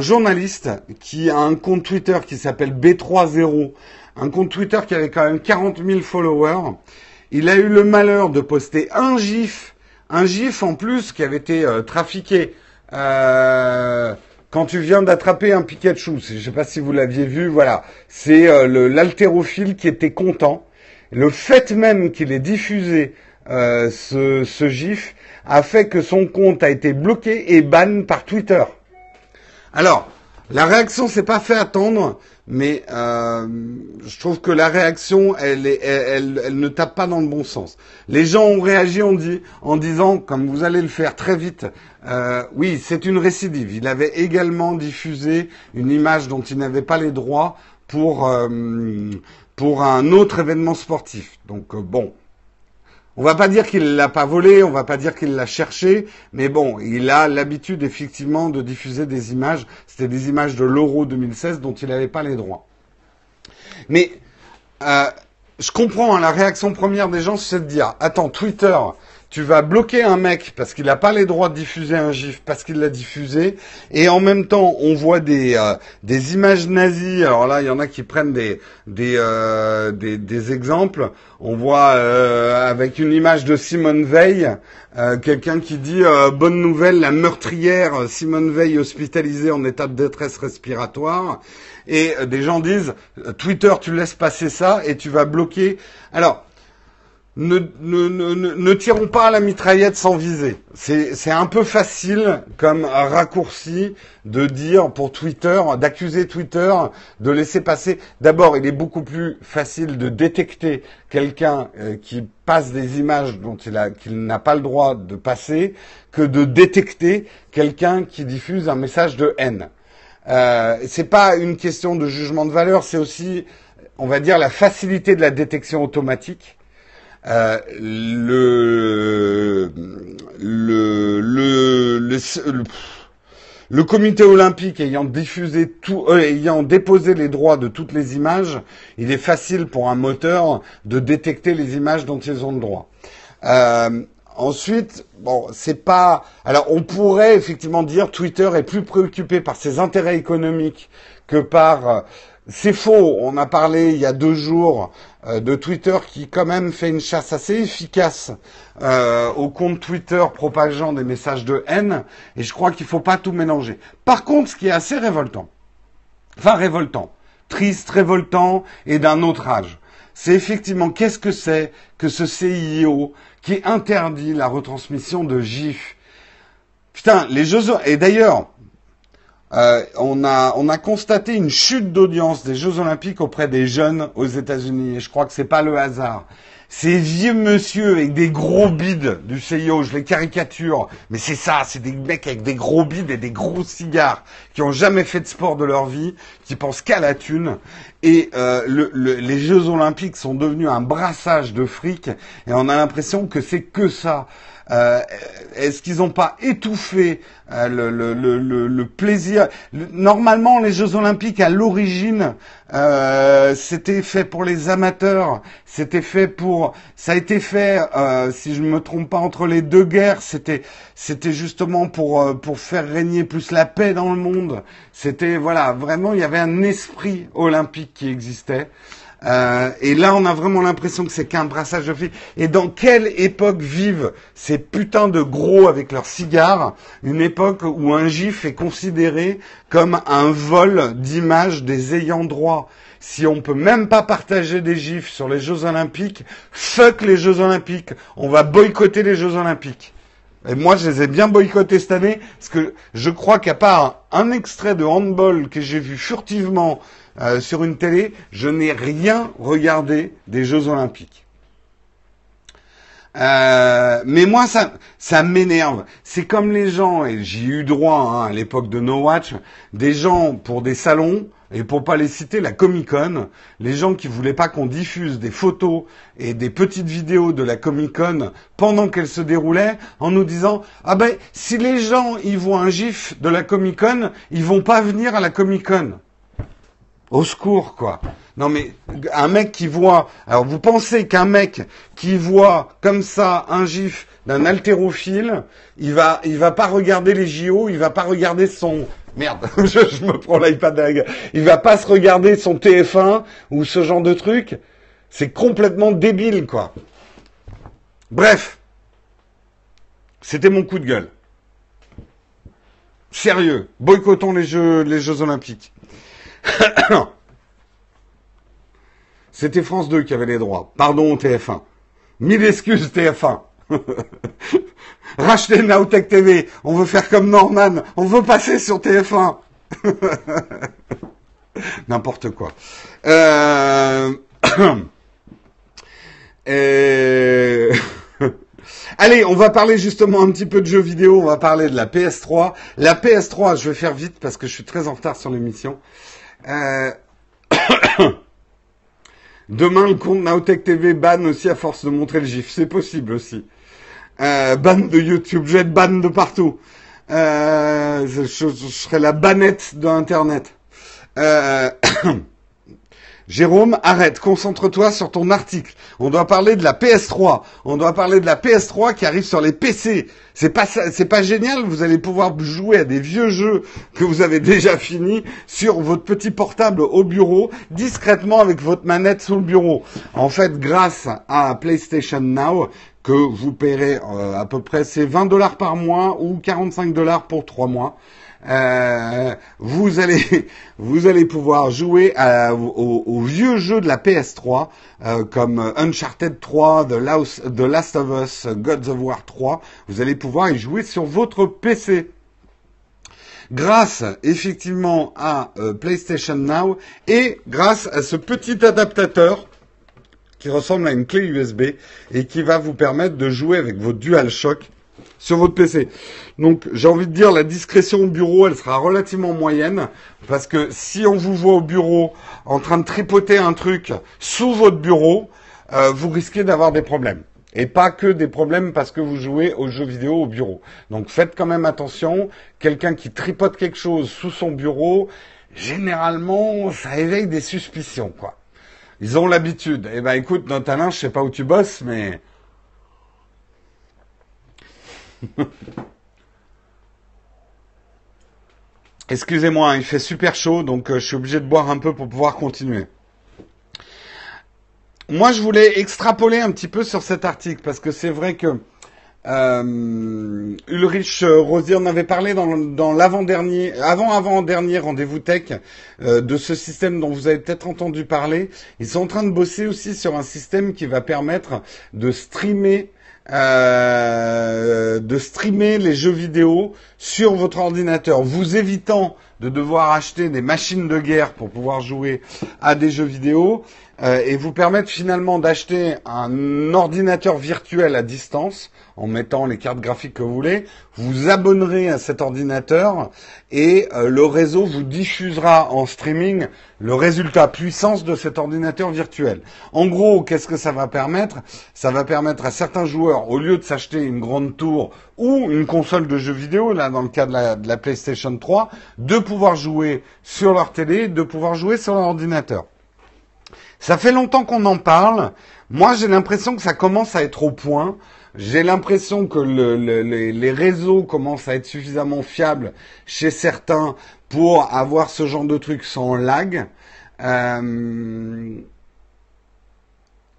journaliste qui a un compte Twitter qui s'appelle B30, un compte Twitter qui avait quand même 40 000 followers. Il a eu le malheur de poster un gif en plus qui avait été trafiqué quand tu viens d'attraper un Pikachu. Je ne sais pas si vous l'aviez vu, voilà. C'est l'haltérophile qui était content. Le fait même qu'il ait diffusé ce gif a fait que son compte a été bloqué et ban par Twitter. Alors, la réaction s'est pas fait attendre. Mais je trouve que la réaction, elle ne tape pas dans le bon sens. Les gens ont réagi en disant, comme vous allez le faire très vite, oui, c'est une récidive. Il avait également diffusé une image dont il n'avait pas les droits pour un autre événement sportif. Donc bon, on va pas dire qu'il l'a pas volé, on va pas dire qu'il l'a cherché, mais bon, il a l'habitude effectivement de diffuser des images. C'était des images de l'Euro 2016 dont il n'avait pas les droits. Mais je comprends, hein, la réaction première des gens, c'est de dire « Attends, Twitter, tu vas bloquer un mec parce qu'il n'a pas les droits de diffuser un gif, parce qu'il l'a diffusé. » Et en même temps, on voit des images nazies. Alors là, il y en a qui prennent des exemples. On voit avec une image de Simone Veil, quelqu'un qui dit « Bonne nouvelle, la meurtrière Simone Veil hospitalisée en état de détresse respiratoire. » Et des gens disent « Twitter, tu laisses passer ça et tu vas bloquer. » Alors, ne tirons pas à la mitraillette sans viser. C'est un peu facile comme raccourci de dire pour Twitter, d'accuser Twitter de laisser passer. D'abord, il est beaucoup plus facile de détecter quelqu'un qui passe des images dont qu'il n'a pas le droit de passer que de détecter quelqu'un qui diffuse un message de haine. C'est pas une question de jugement de valeur, c'est aussi, on va dire, la facilité de la détection automatique. Le comité olympique ayant diffusé ayant déposé les droits de toutes les images, il est facile pour un moteur de détecter les images dont ils ont le droit. Ensuite, bon, c'est pas... Alors, on pourrait effectivement dire Twitter est plus préoccupé par ses intérêts économiques que par... C'est faux, on a parlé il y a 2 jours de Twitter qui quand même fait une chasse assez efficace au compte Twitter propageant des messages de haine, et je crois qu'il ne faut pas tout mélanger. Par contre, ce qui est assez révoltant, enfin révoltant, triste, révoltant et d'un autre âge, c'est effectivement qu'est-ce que c'est que ce CIO qui interdit la retransmission de GIF. Putain, les jeux... Et d'ailleurs... on a constaté une chute d'audience des Jeux Olympiques auprès des jeunes aux États-Unis, et je crois que c'est pas le hasard. Ces vieux monsieur avec des gros bides du CIO, je les caricature, mais c'est ça, c'est des mecs avec des gros bides et des gros cigares qui ont jamais fait de sport de leur vie, qui pensent qu'à la thune. Et les Jeux Olympiques sont devenus un brassage de fric et on a l'impression que c'est que ça. Est-ce qu'ils n'ont pas étouffé le plaisir? Normalement, les Jeux Olympiques, à l'origine, c'était fait pour les amateurs. C'était fait pour... Ça a été fait, si je ne me trompe pas, entre les deux guerres. C'était justement pour faire régner plus la paix dans le monde. C'était, voilà, vraiment, il y avait un esprit olympique qui existait. Et là, on a vraiment l'impression que c'est qu'un brassage de fric. Et dans quelle époque vivent ces putains de gros avec leurs cigares? Une époque où un gif est considéré comme un vol d'image des ayants droit. Si on peut même pas partager des gifs sur les Jeux Olympiques, fuck les Jeux Olympiques. On va boycotter les Jeux Olympiques. Et moi, je les ai bien boycottés cette année, parce que je crois qu'à part un extrait de handball que j'ai vu furtivement sur une télé, je n'ai rien regardé des Jeux Olympiques. Mais moi, ça m'énerve. C'est comme les gens, et j'y ai eu droit hein, à l'époque de No Watch, des gens pour des salons, et pour pas les citer, la Comic-Con, les gens qui voulaient pas qu'on diffuse des photos et des petites vidéos de la Comic-Con pendant qu'elle se déroulait, en nous disant « Ah ben, si les gens, ils voient un gif de la Comic-Con, ils vont pas venir à la Comic-Con. » Au secours, quoi. Non mais, un mec qui voit... Alors, vous pensez qu'un mec qui voit, comme ça, un gif d'un haltérophile, il va pas regarder les JO, il va pas regarder son... Merde, je me prends l'iPad à la gueule. Il va pas se regarder son TF1 ou ce genre de truc. C'est complètement débile, quoi. Bref. C'était mon coup de gueule. Sérieux. Boycottons les Jeux Olympiques. C'était France 2 qui avait les droits. Pardon TF1. Mille excuses TF1. Rachetez Nowtech TV. On veut faire comme Norman. On veut passer sur TF1. N'importe quoi. Allez, on va parler justement un petit peu de jeux vidéo. On va parler de la PS3. La PS3, je vais faire vite parce que je suis très en retard sur l'émission. Demain, le compte Nowtech TV ban aussi à force de montrer le gif. C'est possible aussi. Ban de YouTube. Je vais être ban de partout. Je serai la bannette d'Internet. Jérôme, arrête. Concentre-toi sur ton article. On doit parler de la PS3. On doit parler de la PS3 qui arrive sur les PC. C'est pas génial. Vous allez pouvoir jouer à des vieux jeux que vous avez déjà finis sur votre petit portable au bureau, discrètement avec votre manette sous le bureau. En fait, grâce à PlayStation Now, que vous paierez à peu près c'est 20$ par mois ou 45$ pour 3 mois. Vous allez pouvoir jouer aux vieux jeux de la PS3 comme Uncharted 3, The Last of Us, God of War 3. Vous allez pouvoir y jouer sur votre PC. Grâce effectivement à PlayStation Now et grâce à ce petit adaptateur qui ressemble à une clé USB et qui va vous permettre de jouer avec votre DualShock sur votre PC. Donc, j'ai envie de dire, la discrétion au bureau, elle sera relativement moyenne, parce que si on vous voit au bureau en train de tripoter un truc sous votre bureau, vous risquez d'avoir des problèmes. Et pas que des problèmes parce que vous jouez aux jeux vidéo au bureau. Donc, faites quand même attention. Quelqu'un qui tripote quelque chose sous son bureau, généralement, ça éveille des suspicions, quoi. Ils ont l'habitude. Eh ben, écoute, Notalin, je sais pas où tu bosses, mais... Excusez-moi, il fait super chaud, donc je suis obligé de boire un peu pour pouvoir continuer. Moi, je voulais extrapoler un petit peu sur cet article, parce que c'est vrai que Ulrich Rosier en avait parlé dans l'avant-dernier, avant-avant-dernier Rendez-vous Tech, de ce système dont vous avez peut-être entendu parler. Ils sont en train de bosser aussi sur un système qui va permettre de streamer les jeux vidéo sur votre ordinateur, vous évitant de devoir acheter des machines de guerre pour pouvoir jouer à des jeux vidéo et vous permettre finalement d'acheter un ordinateur virtuel à distance en mettant les cartes graphiques que vous voulez, vous abonnerez à cet ordinateur et le réseau vous diffusera en streaming le résultat puissance de cet ordinateur virtuel. En gros, qu'est-ce que ça va permettre? Ça va permettre à certains joueurs, au lieu de s'acheter une grande tour ou une console de jeux vidéo, là dans le cas de la PlayStation 3, de pouvoir jouer sur leur télé, de pouvoir jouer sur leur ordinateur. Ça fait longtemps qu'on en parle. Moi, j'ai l'impression que ça commence à être au point. J'ai l'impression que les réseaux commencent à être suffisamment fiables chez certains pour avoir ce genre de truc sans lag. Moi,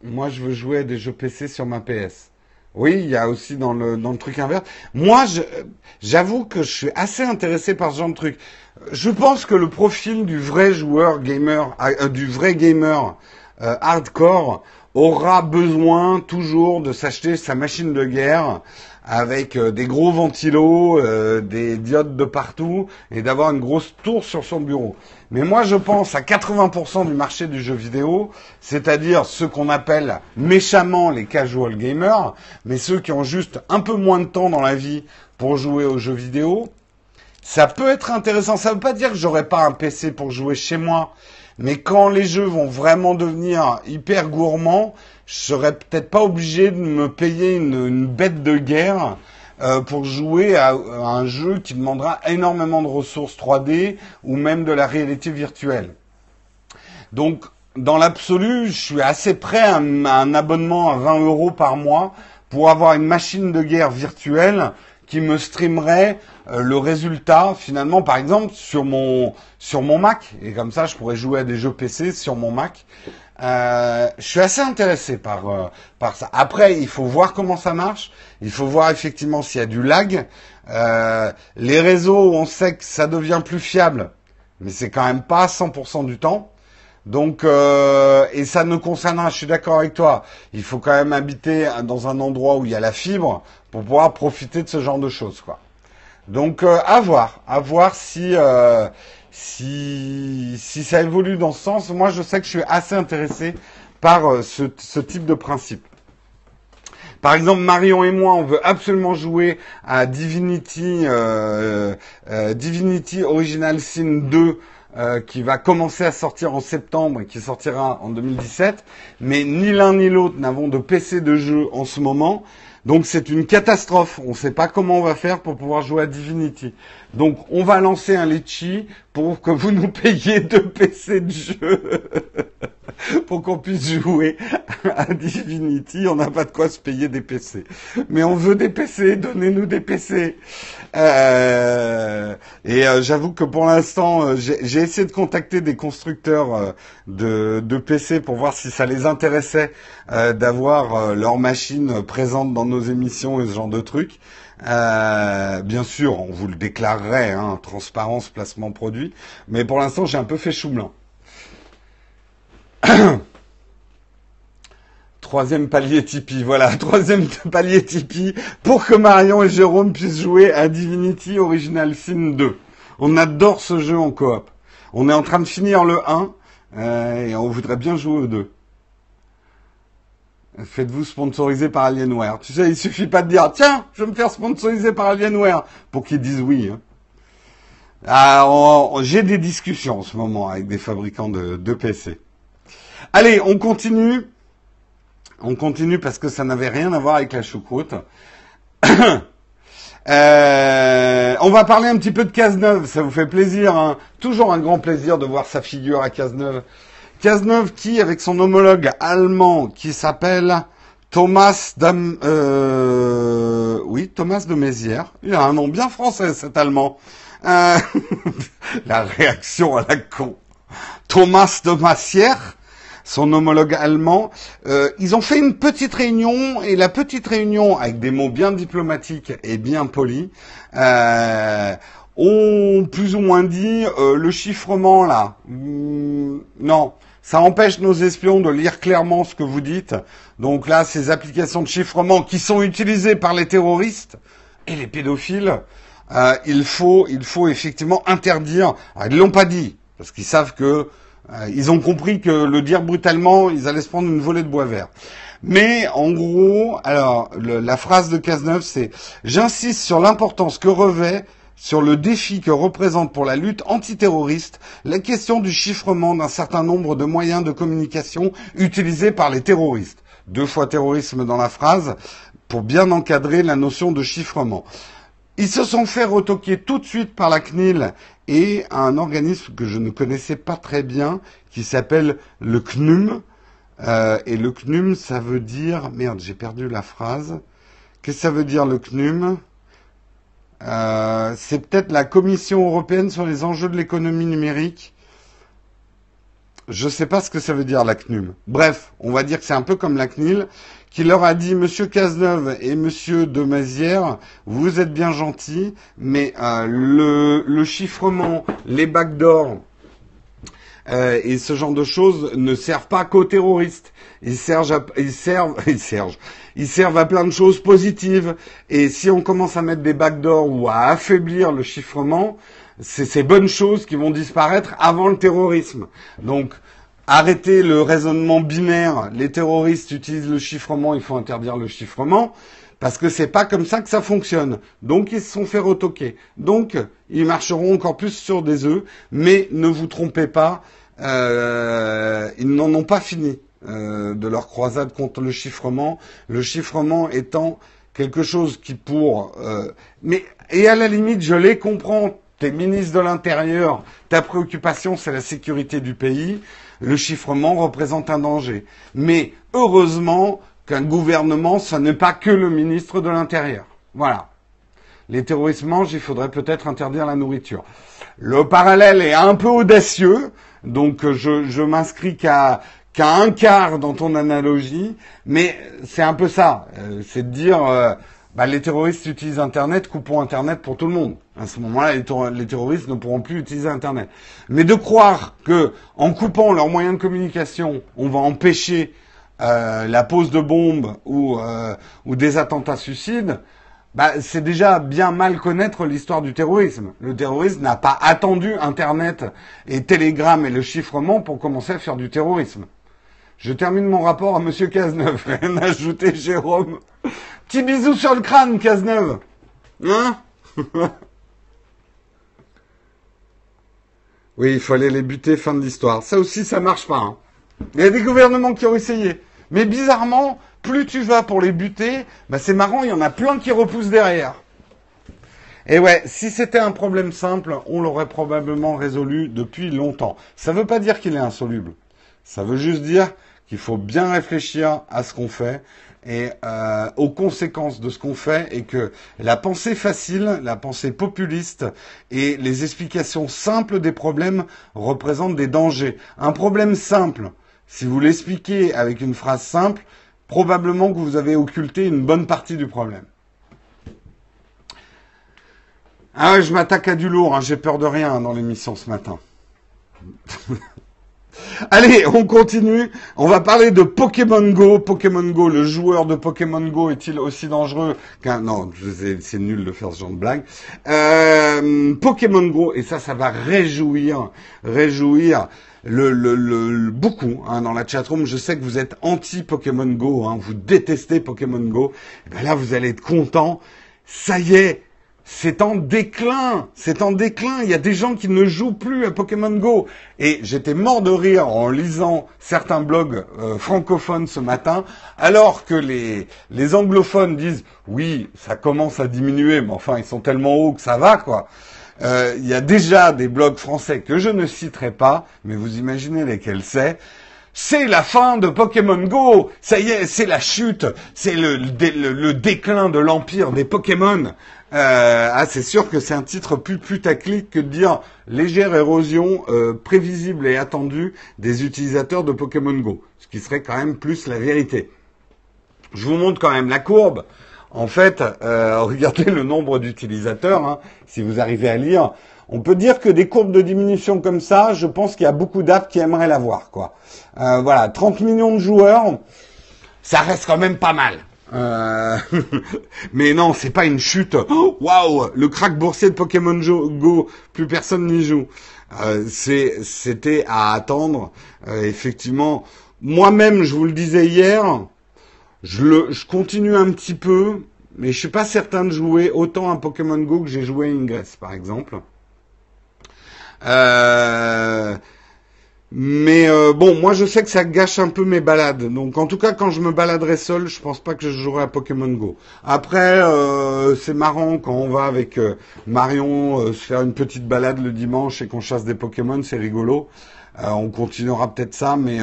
je veux jouer à des jeux PC sur ma PS. Oui, il y a aussi dans le truc inverse. Moi, j'avoue que je suis assez intéressé par ce genre de truc. Je pense que le profil du vrai joueur gamer, hardcore, aura besoin toujours de s'acheter sa machine de guerre avec des gros ventilos, des diodes de partout et d'avoir une grosse tour sur son bureau. Mais moi, je pense à 80% du marché du jeu vidéo, c'est-à-dire ceux qu'on appelle méchamment les casual gamers, mais ceux qui ont juste un peu moins de temps dans la vie pour jouer aux jeux vidéo. Ça peut être intéressant. Ça ne veut pas dire que j'aurai pas un PC pour jouer chez moi. Mais quand les jeux vont vraiment devenir hyper gourmands, je serais peut-être pas obligé de me payer une bête de guerre pour jouer à un jeu qui demandera énormément de ressources 3D ou même de la réalité virtuelle. Donc, dans l'absolu, je suis assez prêt à un abonnement à 20 € par mois pour avoir une machine de guerre virtuelle qui me streamerait le résultat finalement, par exemple, sur mon Mac. Et comme ça, je pourrais jouer à des jeux PC sur mon Mac. Je suis assez intéressé par ça. Après, il faut voir comment ça marche. Il faut voir effectivement s'il y a du lag. Les réseaux, on sait que ça devient plus fiable, mais c'est quand même pas 100% du temps. Donc, et ça ne concernera, je suis d'accord avec toi, il faut quand même habiter dans un endroit où il y a la fibre pour pouvoir profiter de ce genre de choses, quoi. Donc, à voir si ça évolue dans ce sens. Moi, je sais que je suis assez intéressé par ce type de principe. Par exemple, Marion et moi, on veut absolument jouer à Divinity Original Sin 2, qui va commencer à sortir en septembre et qui sortira en 2017. Mais ni l'un ni l'autre n'avons de PC de jeu en ce moment. Donc c'est une catastrophe. On ne sait pas comment on va faire pour pouvoir jouer à Divinity. Donc on va lancer un litchi pour que vous nous payiez 2 PC de jeu pour qu'on puisse jouer à Divinity. On n'a pas de quoi se payer des PC. Mais on veut des PC, donnez-nous des PC. J'avoue que pour l'instant, j'ai essayé de contacter des constructeurs de PC pour voir si ça les intéressait d'avoir leur machine présente dans nos émissions et ce genre de trucs. Bien sûr, on vous le déclarerait, hein, transparence, placement produit. Mais pour l'instant, j'ai un peu fait chou blanc. Troisième palier Tipeee, voilà, troisième palier Tipeee pour que Marion et Jérôme puissent jouer à Divinity Original Sin 2. On adore ce jeu en coop. On est en train de finir le 1 et on voudrait bien jouer au 2. Faites-vous sponsoriser par Alienware. Tu sais, il suffit pas de dire « Tiens, je vais me faire sponsoriser par Alienware » pour qu'ils disent oui. Hein. Alors, j'ai des discussions en ce moment avec des fabricants de PC. Allez, on continue. On continue parce que ça n'avait rien à voir avec la choucroute. On va parler un petit peu de Cazeneuve. Ça vous fait plaisir, hein? Toujours un grand plaisir de voir sa figure à Cazeneuve. Cazeneuve qui, avec son homologue allemand qui s'appelle Thomas de Maizière. Il a un nom bien français, cet allemand. La réaction à la con. Thomas de Maizière, son homologue allemand, ils ont fait une petite réunion, et la petite réunion, avec des mots bien diplomatiques et bien polis, ont plus ou moins dit le chiffrement là, non, ça empêche nos espions de lire clairement ce que vous dites, donc là, ces applications de chiffrement qui sont utilisées par les terroristes et les pédophiles, il faut effectivement interdire. Alors, ils l'ont pas dit parce qu'ils savent que ils ont compris que le dire brutalement, ils allaient se prendre une volée de bois vert. Mais en gros, alors la phrase de Cazeneuve, c'est « J'insiste sur l'importance que revêt, sur le défi que représente pour la lutte antiterroriste, la question du chiffrement d'un certain nombre de moyens de communication utilisés par les terroristes. » Deux fois terrorisme dans la phrase, pour bien encadrer la notion de chiffrement. Ils se sont fait retoquer tout de suite par la CNIL et un organisme que je ne connaissais pas très bien, qui s'appelle le CNNum. Et le CNNum, ça veut dire... Merde, j'ai perdu la phrase. Qu'est-ce que ça veut dire, le CNNum? C'est peut-être la Commission européenne sur les enjeux de l'économie numérique. Je ne sais pas ce que ça veut dire, la CNNum. Bref, on va dire que c'est un peu comme la CNIL, qui leur a dit, Monsieur Cazeneuve et Monsieur de Maizière, vous êtes bien gentils, mais le chiffrement, les backdoors... et ce genre de choses ne servent pas qu'aux terroristes. Ils servent à plein de choses positives. Et si on commence à mettre des backdoors ou à affaiblir le chiffrement, c'est ces bonnes choses qui vont disparaître avant le terrorisme. Donc, arrêtez le raisonnement binaire. Les terroristes utilisent le chiffrement, il faut interdire le chiffrement. Parce que c'est pas comme ça que ça fonctionne. Donc, ils se sont fait retoquer. Donc, ils marcheront encore plus sur des œufs. Mais ne vous trompez pas, ils n'en ont pas fini de leur croisade contre le chiffrement. Le chiffrement étant quelque chose qui pour... et à la limite, je les comprends. T'es ministre de l'Intérieur, ta préoccupation, c'est la sécurité du pays. Le chiffrement représente un danger. Mais heureusement... qu'un gouvernement, ce n'est pas que le ministre de l'Intérieur. Voilà. Les terroristes mangent, il faudrait peut-être interdire la nourriture. Le parallèle est un peu audacieux, donc je m'inscris qu'à un quart dans ton analogie, mais c'est un peu ça. C'est de dire, bah, les terroristes utilisent Internet, coupons Internet pour tout le monde. À ce moment-là, les terroristes ne pourront plus utiliser Internet. Mais de croire que, en coupant leurs moyens de communication, on va empêcher... la pose de bombes ou des attentats suicides, bah, c'est déjà bien mal connaître l'histoire du terrorisme. Le terrorisme n'a pas attendu Internet et Telegram et le chiffrement pour commencer à faire du terrorisme. Je termine mon rapport à Monsieur Cazeneuve. Rien à ajouter, Jérôme. Petit bisou sur le crâne, Cazeneuve. Hein? Oui, il fallait les buter, fin de l'histoire. Ça aussi, ça marche pas. Hein. Il y a des gouvernements qui ont essayé. Mais bizarrement, plus tu vas pour les buter, bah c'est marrant, il y en a plein qui repoussent derrière. Et ouais, si c'était un problème simple, on l'aurait probablement résolu depuis longtemps. Ça ne veut pas dire qu'il est insoluble. Ça veut juste dire qu'il faut bien réfléchir à ce qu'on fait et aux conséquences de ce qu'on fait, et que la pensée facile, la pensée populiste et les explications simples des problèmes représentent des dangers. Un problème simple, si vous l'expliquez avec une phrase simple, probablement que vous avez occulté une bonne partie du problème. Ah ouais, je m'attaque à du lourd, hein, j'ai peur de rien dans l'émission ce matin. Allez, on continue. On va parler de Pokémon Go. Pokémon Go, le joueur de Pokémon Go est-il aussi dangereux qu'un... Non, c'est nul de faire ce genre de blague. Pokémon Go, et ça va réjouir beaucoup hein, dans la chatroom. Je sais que vous êtes anti-Pokémon Go, hein, vous détestez Pokémon Go. Et bien là, vous allez être content. Ça y est, c'est en déclin, il y a des gens qui ne jouent plus à Pokémon Go. Et j'étais mort de rire en lisant certains blogs francophones ce matin, alors que les anglophones disent « oui, ça commence à diminuer, mais enfin, ils sont tellement hauts que ça va, quoi ». Il y a déjà des blogs français que je ne citerai pas, mais vous imaginez lesquels c'est. C'est la fin de Pokémon Go. Ça y est, c'est la chute. C'est le déclin de l'empire des Pokémon. Ah, c'est sûr que c'est un titre plus putaclic que de dire légère érosion prévisible et attendue des utilisateurs de Pokémon Go. Ce qui serait quand même plus la vérité. Je vous montre quand même la courbe. En fait, regardez le nombre d'utilisateurs. Hein, si vous arrivez à lire, on peut dire que des courbes de diminution comme ça, je pense qu'il y a beaucoup d'apps qui aimeraient l'avoir, quoi. Voilà, 30 millions de joueurs, ça reste quand même pas mal. Mais non, c'est pas une chute. Waouh, le crack boursier de Pokémon Go, plus personne n'y joue. C'était à attendre. Effectivement, moi-même, je vous le disais hier, je continue un petit peu, mais je suis pas certain de jouer autant à Pokémon Go que j'ai joué à Ingress, par exemple. Mais bon, moi je sais que ça gâche un peu mes balades. Donc en tout cas, quand je me baladerai seul, je pense pas que je jouerai à Pokémon Go. Après, c'est marrant quand on va avec Marion se faire une petite balade le dimanche et qu'on chasse des Pokémon, c'est rigolo. On continuera peut-être ça, mais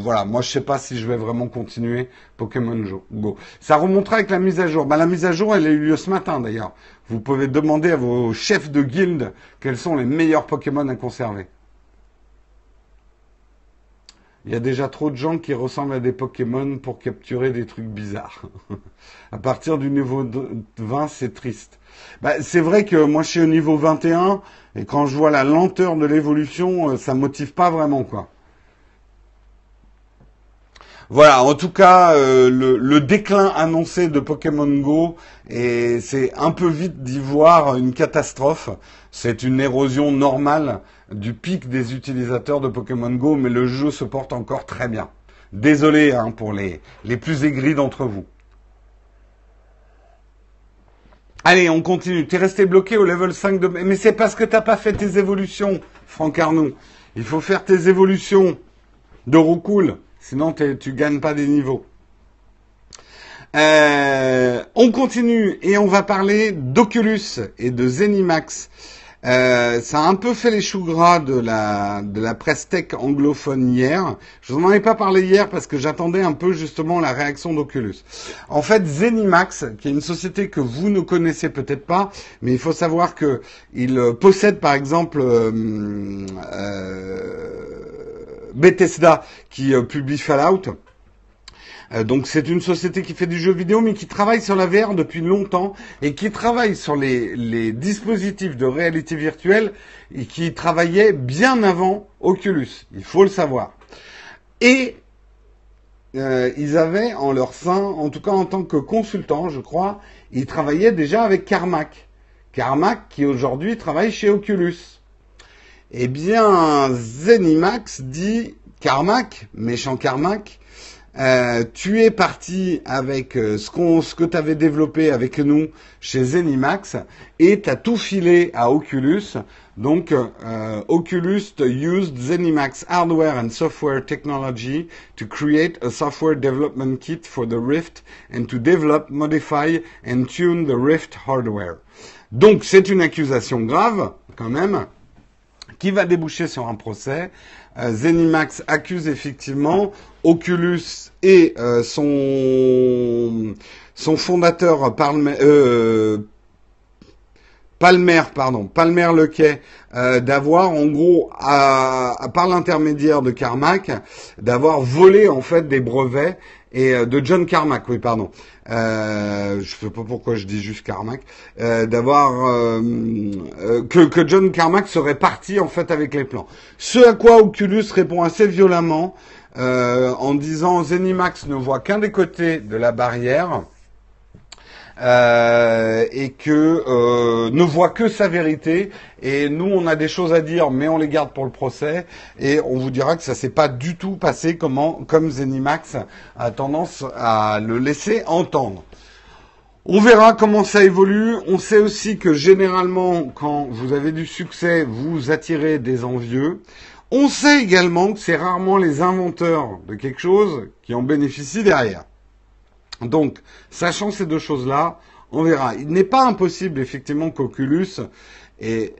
voilà. Moi, je sais pas si je vais vraiment continuer Pokémon Go. Ça remontera avec la mise à jour. Bah, la mise à jour, elle a eu lieu ce matin d'ailleurs. Vous pouvez demander à vos chefs de guilde quels sont les meilleurs Pokémon à conserver. Il y a déjà trop de gens qui ressemblent à des Pokémon pour capturer des trucs bizarres. À partir du niveau 20, c'est triste. Bah, c'est vrai que moi, je suis au niveau 21, et quand je vois la lenteur de l'évolution, ça motive pas vraiment, quoi. Voilà, en tout cas, le déclin annoncé de Pokémon Go, et c'est un peu vite d'y voir une catastrophe. C'est une érosion normale du pic des utilisateurs de Pokémon Go, mais le jeu se porte encore très bien. Désolé hein, pour les plus aigris d'entre vous. Allez, on continue. T'es resté bloqué au level 5 de... Mais c'est parce que t'as pas fait tes évolutions, Franck Arnoux. Il faut faire tes évolutions de Roucoule. Sinon, tu gagnes pas des niveaux. On continue et on va parler d'Oculus et de Zenimax. Ça a un peu fait les choux gras de la presse tech anglophone hier. Je vous en avais pas parlé hier parce que j'attendais un peu justement la réaction d'Oculus. En fait, Zenimax, qui est une société que vous ne connaissez peut-être pas, mais il faut savoir que il possède par exemple Bethesda qui publie Fallout. Donc c'est une société qui fait du jeu vidéo mais qui travaille sur la VR depuis longtemps et qui travaille sur les dispositifs de réalité virtuelle et qui travaillait bien avant Oculus, il faut le savoir. Et ils avaient en leur sein, en tout cas en tant que consultant je crois, ils travaillaient déjà avec Carmack. Carmack qui aujourd'hui travaille chez Oculus. Eh bien, Zenimax dit Carmack, méchant Carmack, tu es parti avec ce que tu avais développé avec nous chez Zenimax et tu as tout filé à Oculus. Donc, Oculus used Zenimax hardware and software technology to create a software development kit for the Rift and to develop, modify and tune the Rift hardware. Donc, c'est une accusation grave quand même, qui va déboucher sur un procès. Zenimax accuse effectivement Oculus et son fondateur Palmer Luckey, d'avoir en gros, par l'intermédiaire de Carmack, d'avoir volé en fait des brevets et de John Carmack, oui pardon. Je sais pas pourquoi je dis juste Carmack, que John Carmack serait parti en fait avec les plans. Ce à quoi Oculus répond assez violemment en disant Zenimax ne voit qu'un des côtés de la barrière et que ne voit que sa vérité et nous on a des choses à dire mais on les garde pour le procès et on vous dira que ça s'est pas du tout passé comme Zenimax a tendance à le laisser entendre. On verra comment ça évolue. On sait aussi que généralement quand vous avez du succès vous attirez des envieux. On sait également que c'est rarement les inventeurs de quelque chose qui en bénéficient derrière. Donc, sachant ces deux choses-là, on verra. Il n'est pas impossible, effectivement, qu'Oculus... Et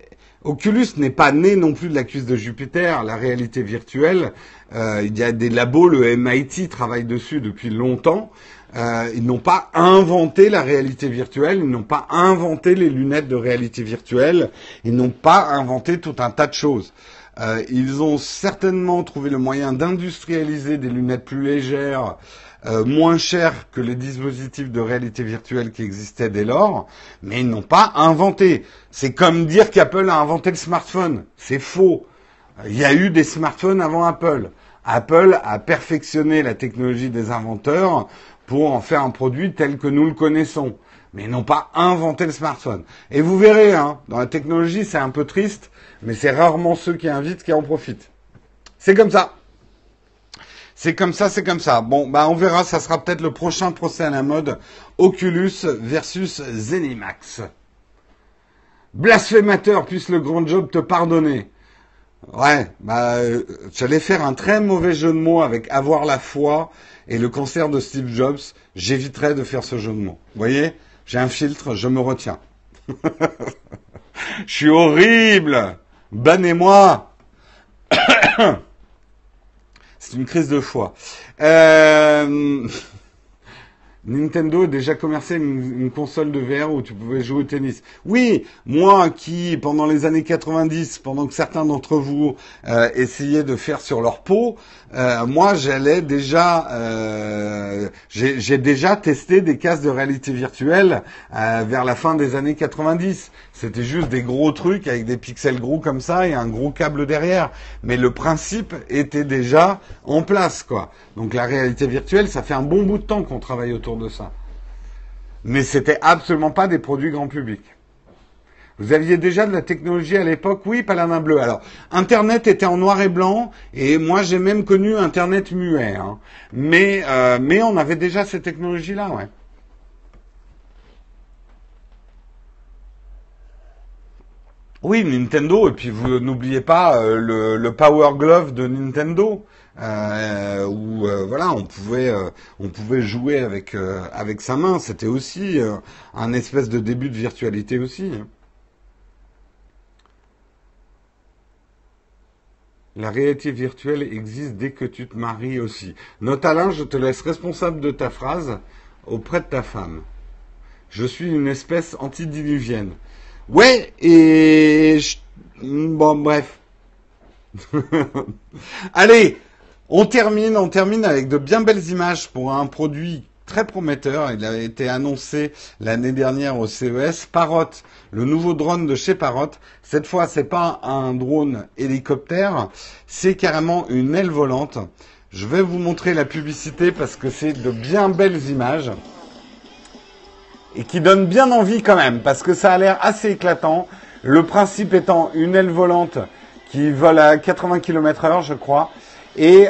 Oculus n'est pas né non plus de la cuisse de Jupiter, la réalité virtuelle. Il y a des labos, le MIT travaille dessus depuis longtemps. Ils n'ont pas inventé la réalité virtuelle, ils n'ont pas inventé les lunettes de réalité virtuelle, ils n'ont pas inventé tout un tas de choses. Ils ont certainement trouvé le moyen d'industrialiser des lunettes plus légères, moins cher que les dispositifs de réalité virtuelle qui existaient dès lors, mais ils n'ont pas inventé. C'est comme dire qu'Apple a inventé le smartphone. C'est faux. Il y a eu des smartphones avant Apple. Apple a perfectionné la technologie des inventeurs pour en faire un produit tel que nous le connaissons, mais non pas inventer le smartphone. Et vous verrez, hein, dans la technologie, c'est un peu triste, mais c'est rarement ceux qui invitent qui en profitent. C'est comme ça. C'est comme ça, c'est comme ça. Bon, bah on verra, ça sera peut-être le prochain procès à la mode, Oculus versus Zenimax. Blasphémateur, puisse le grand job te pardonner. Ouais, bah j'allais faire un très mauvais jeu de mots avec avoir la foi et le cancer de Steve Jobs. J'éviterai de faire ce jeu de mots. Vous voyez, j'ai un filtre, je me retiens. Je suis horrible. Bannez-moi. C'est une crise de foi. Nintendo a déjà commercé une console de VR où tu pouvais jouer au tennis. Oui, moi qui, pendant les années 90, pendant que certains d'entre vous essayaient de faire sur leur peau, moi j'allais déjà... j'ai déjà testé des casques de réalité virtuelle vers la fin des années 90. C'était juste des gros trucs avec des pixels gros comme ça et un gros câble derrière. Mais le principe était déjà en place, quoi. Donc la réalité virtuelle, ça fait un bon bout de temps qu'on travaille autour de ça. Mais c'était absolument pas des produits grand public. Vous aviez déjà de la technologie à l'époque, oui, Paladin Bleu. Alors, Internet était en noir et blanc, et moi j'ai même connu Internet muet. Hein. Mais on avait déjà ces technologies-là, ouais. Oui, Nintendo, et puis vous n'oubliez pas le Power Glove de Nintendo, où voilà, on pouvait jouer avec sa main. C'était aussi un espèce de début de virtualité aussi. La réalité virtuelle existe dès que tu te maries aussi. Note Alain, je te laisse responsable de ta phrase auprès de ta femme. Je suis une espèce antidiluvienne. Ouais, et... Bon, bref. Allez, on termine avec de bien belles images pour un produit très prometteur. Il a été annoncé l'année dernière au CES. Parrot, le nouveau drone de chez Parrot. Cette fois, c'est pas un drone hélicoptère, c'est carrément une aile volante. Je vais vous montrer la publicité parce que c'est de bien belles images. Et qui donne bien envie quand même, parce que ça a l'air assez éclatant. Le principe étant une aile volante qui vole à 80 km/h, je crois. Et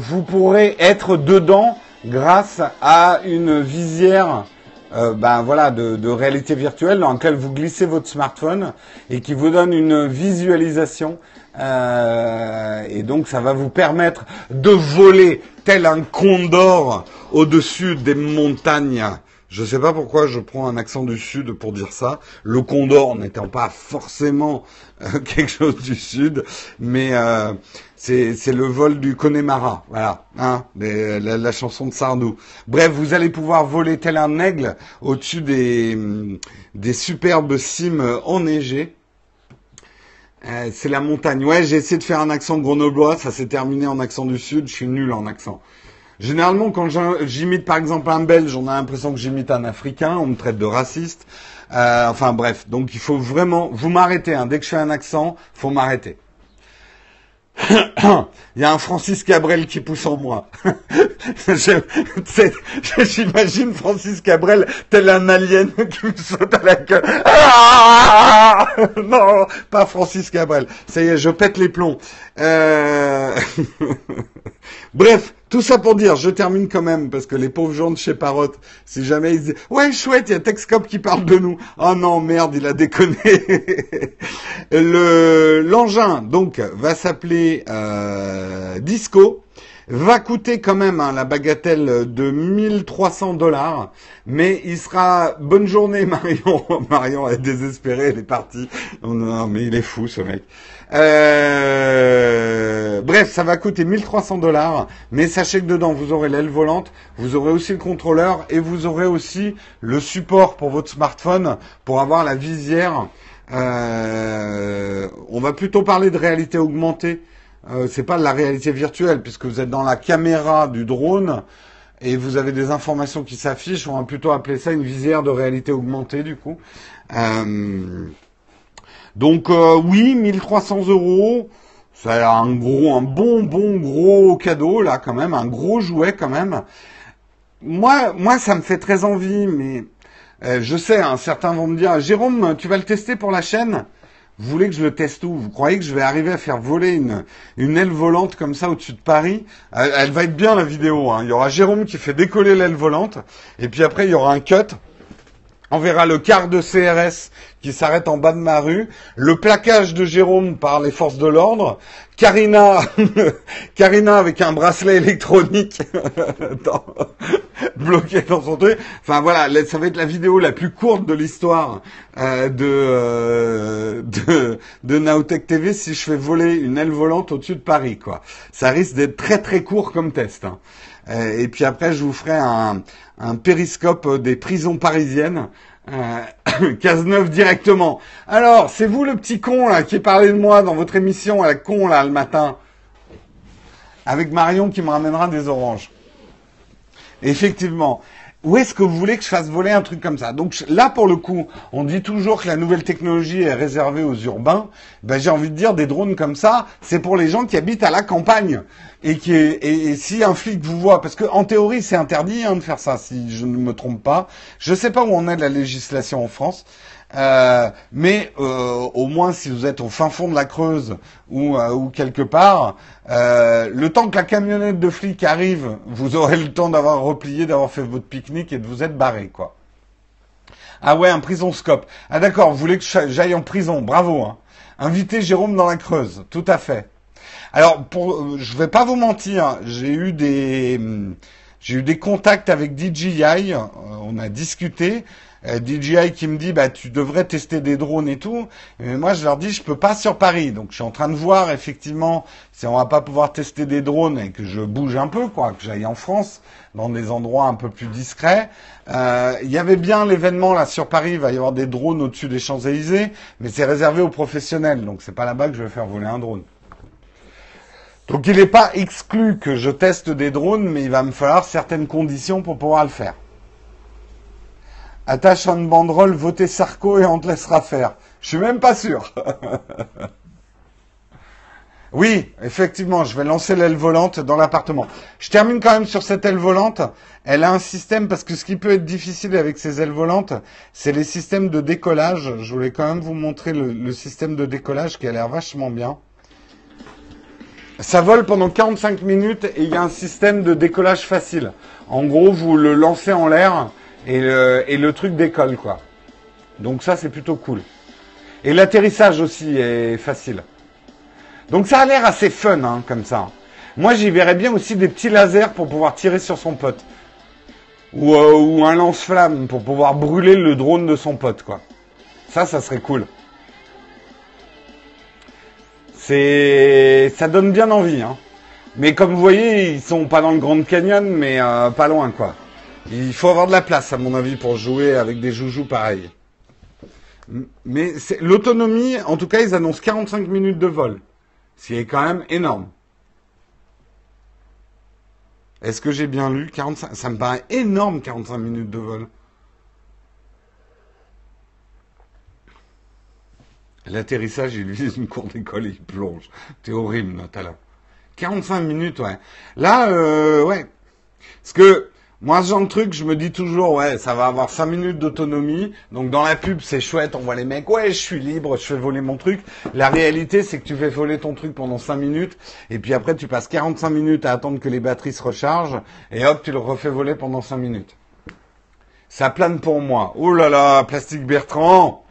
vous pourrez être dedans grâce à une visière voilà, de réalité virtuelle dans laquelle vous glissez votre smartphone et qui vous donne une visualisation. Et donc ça va vous permettre de voler tel un condor au-dessus des montagnes. Je sais pas pourquoi je prends un accent du sud pour dire ça. Le condor n'étant pas forcément quelque chose du sud, mais c'est le vol du Connemara, voilà, hein, la chanson de Sardou. Bref, vous allez pouvoir voler tel un aigle au-dessus des superbes cimes enneigées. C'est la montagne. Ouais, j'ai essayé de faire un accent grenoblois, ça s'est terminé en accent du sud. Je suis nul en accent. Généralement, quand j'imite par exemple un Belge, on a l'impression que j'imite un Africain, on me traite de raciste. Enfin bref, donc il faut vraiment... Vous m'arrêtez, hein. Dès que je fais un accent, faut m'arrêter. Il y a un Francis Cabrel qui pousse en moi. J'imagine Francis Cabrel tel un alien qui me saute à la gueule. Ah non, pas Francis Cabrel. Ça y est, je pète les plombs. Bref, tout ça pour dire, je termine quand même, parce que les pauvres gens de chez Parrot, si jamais ils disent « Ouais, chouette, il y a Techscope qui parle de nous. » Oh non, merde, il a déconné. L'engin, donc, va s'appeler Disco. Va coûter quand même hein, la bagatelle de 1300$, mais il sera... Bonne journée, Marion. Marion est désespérée, elle est partie. Non, non, mais il est fou, ce mec. Bref, ça va coûter 1300$, mais sachez que dedans, vous aurez l'aile volante, vous aurez aussi le contrôleur, et vous aurez aussi le support pour votre smartphone, pour avoir la visière. On va plutôt parler de réalité augmentée. C'est pas de la réalité virtuelle, puisque vous êtes dans la caméra du drone et vous avez des informations qui s'affichent. On va plutôt appeler ça une visière de réalité augmentée, du coup. Oui, 1300€. C'est un bon gros cadeau, là, quand même. Un gros jouet, quand même. Moi, ça me fait très envie, mais je sais, hein, certains vont me dire « Jérôme, tu vas le tester pour la chaîne ? » Vous voulez que je le teste où? Vous croyez que je vais arriver à faire voler une aile volante comme ça au-dessus de Paris? Elle va être bien la vidéo, hein. Il y aura Jérôme qui fait décoller l'aile volante, et puis après il y aura un cut. On verra le quart de CRS qui s'arrête en bas de ma rue, le plaquage de Jérôme par les forces de l'ordre, Karina avec un bracelet électronique bloqué dans son truc. Enfin voilà, ça va être la vidéo la plus courte de l'histoire de Nowtech TV si je fais voler une aile volante au-dessus de Paris, quoi. Ça risque d'être très très court comme test, hein. Et puis après, je vous ferai un périscope des prisons parisiennes. Cazeneuve directement. Alors, c'est vous le petit con là qui parlait de moi dans votre émission à la con là le matin. Avec Marion qui me ramènera des oranges. Effectivement. Où est-ce que vous voulez que je fasse voler un truc comme ça? Donc là, pour le coup, on dit toujours que la nouvelle technologie est réservée aux urbains. Ben, j'ai envie de dire, des drones comme ça, c'est pour les gens qui habitent à la campagne. Et si un flic vous voit, parce que en théorie, c'est interdit hein, de faire ça, si je ne me trompe pas. Je sais pas où on est de la législation en France. Mais au moins si vous êtes au fin fond de la Creuse ou quelque part, le temps que la camionnette de flic arrive, vous aurez le temps d'avoir replié, d'avoir fait votre pique-nique et de vous être barré, quoi. Ah ouais, un prison scope. Ah d'accord, vous voulez que j'aille en prison, bravo, hein. Invitez Jérôme dans la Creuse, tout à fait. Alors, je vais pas vous mentir, j'ai eu des contacts avec DJI, on a discuté. DJI qui me dit bah tu devrais tester des drones et tout, mais moi je leur dis je peux pas sur Paris, donc je suis en train de voir effectivement si on va pas pouvoir tester des drones et que je bouge un peu, quoi, que j'aille en France dans des endroits un peu plus discrets. Il y avait bien l'événement là sur Paris, il va y avoir des drones au-dessus des Champs-Élysées, mais c'est réservé aux professionnels, donc c'est pas là-bas que je vais faire voler un drone. Donc il n'est pas exclu que je teste des drones, mais il va me falloir certaines conditions pour pouvoir le faire. Attache une banderole, votez Sarko et on te laissera faire. Je suis même pas sûr. Oui, effectivement, je vais lancer l'aile volante dans l'appartement. Je termine quand même sur cette aile volante. Elle a un système, parce que ce qui peut être difficile avec ces ailes volantes, c'est les systèmes de décollage. Je voulais quand même vous montrer le système de décollage qui a l'air vachement bien. Ça vole pendant 45 minutes et il y a un système de décollage facile. En gros, vous le lancez en l'air. Et le truc décolle, quoi. Donc ça, c'est plutôt cool. Et l'atterrissage aussi est facile. Donc ça a l'air assez fun, hein, comme ça. Moi, j'y verrais bien aussi des petits lasers pour pouvoir tirer sur son pote. Ou un lance-flamme pour pouvoir brûler le drone de son pote, quoi. Ça serait cool. Ça donne bien envie, hein. Mais comme vous voyez, ils sont pas dans le Grand Canyon, mais pas loin, quoi. Il faut avoir de la place, à mon avis, pour jouer avec des joujoux pareils. Mais l'autonomie, en tout cas, ils annoncent 45 minutes de vol. Ce qui est quand même énorme. Est-ce que j'ai bien lu 45... Ça me paraît énorme, 45 minutes de vol. L'atterrissage, il vise une cour d'école et il plonge. T'es horrible, Nathalie. 45 minutes, ouais. Là, ouais. Parce que... Moi, ce genre de truc, je me dis toujours, ouais, ça va avoir 5 minutes d'autonomie. Donc, dans la pub, c'est chouette, on voit les mecs, ouais, je suis libre, je fais voler mon truc. La réalité, c'est que tu fais voler ton truc pendant 5 minutes. Et puis après, tu passes 45 minutes à attendre que les batteries se rechargent. Et hop, tu le refais voler pendant 5 minutes. Ça plane pour moi. Oh là là, Plastique Bertrand!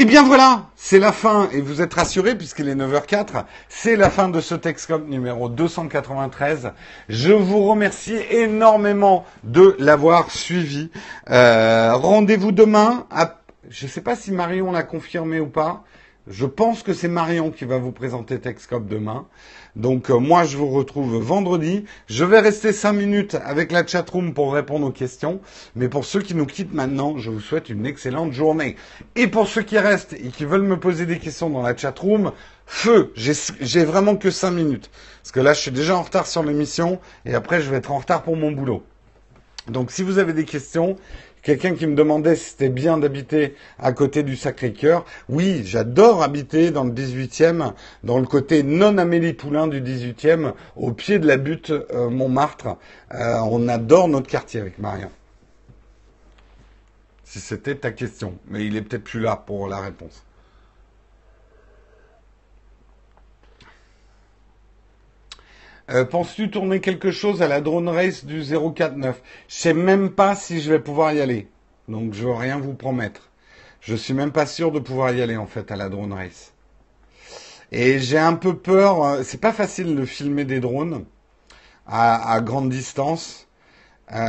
Eh bien voilà, c'est la fin, et vous êtes rassurés puisqu'il est 9h04, c'est la fin de ce Techscope numéro 293. Je vous remercie énormément de l'avoir suivi. Rendez-vous demain, je ne sais pas si Marion l'a confirmé ou pas, je pense que c'est Marion qui va vous présenter Techscope demain. Donc moi je vous retrouve vendredi, je vais rester 5 minutes avec la chatroom pour répondre aux questions, mais pour ceux qui nous quittent maintenant, je vous souhaite une excellente journée. Et pour ceux qui restent et qui veulent me poser des questions dans la chatroom, feu, j'ai vraiment que 5 minutes, parce que là je suis déjà en retard sur l'émission, et après je vais être en retard pour mon boulot. Donc si vous avez des questions, Quelqu'un qui me demandait si c'était bien d'habiter à côté du Sacré-Cœur. Oui, j'adore habiter dans le 18e, dans le côté non-Amélie Poulain du 18e, au pied de la butte Montmartre. On adore notre quartier avec Marion. Si c'était ta question. Mais il est peut-être plus là pour la réponse. Penses-tu tourner quelque chose à la drone race du 049 ? Je sais même pas si je vais pouvoir y aller. Donc je veux rien vous promettre. Je suis même pas sûr de pouvoir y aller en fait à la drone race. Et j'ai un peu peur. C'est pas facile de filmer des drones à grande distance. Je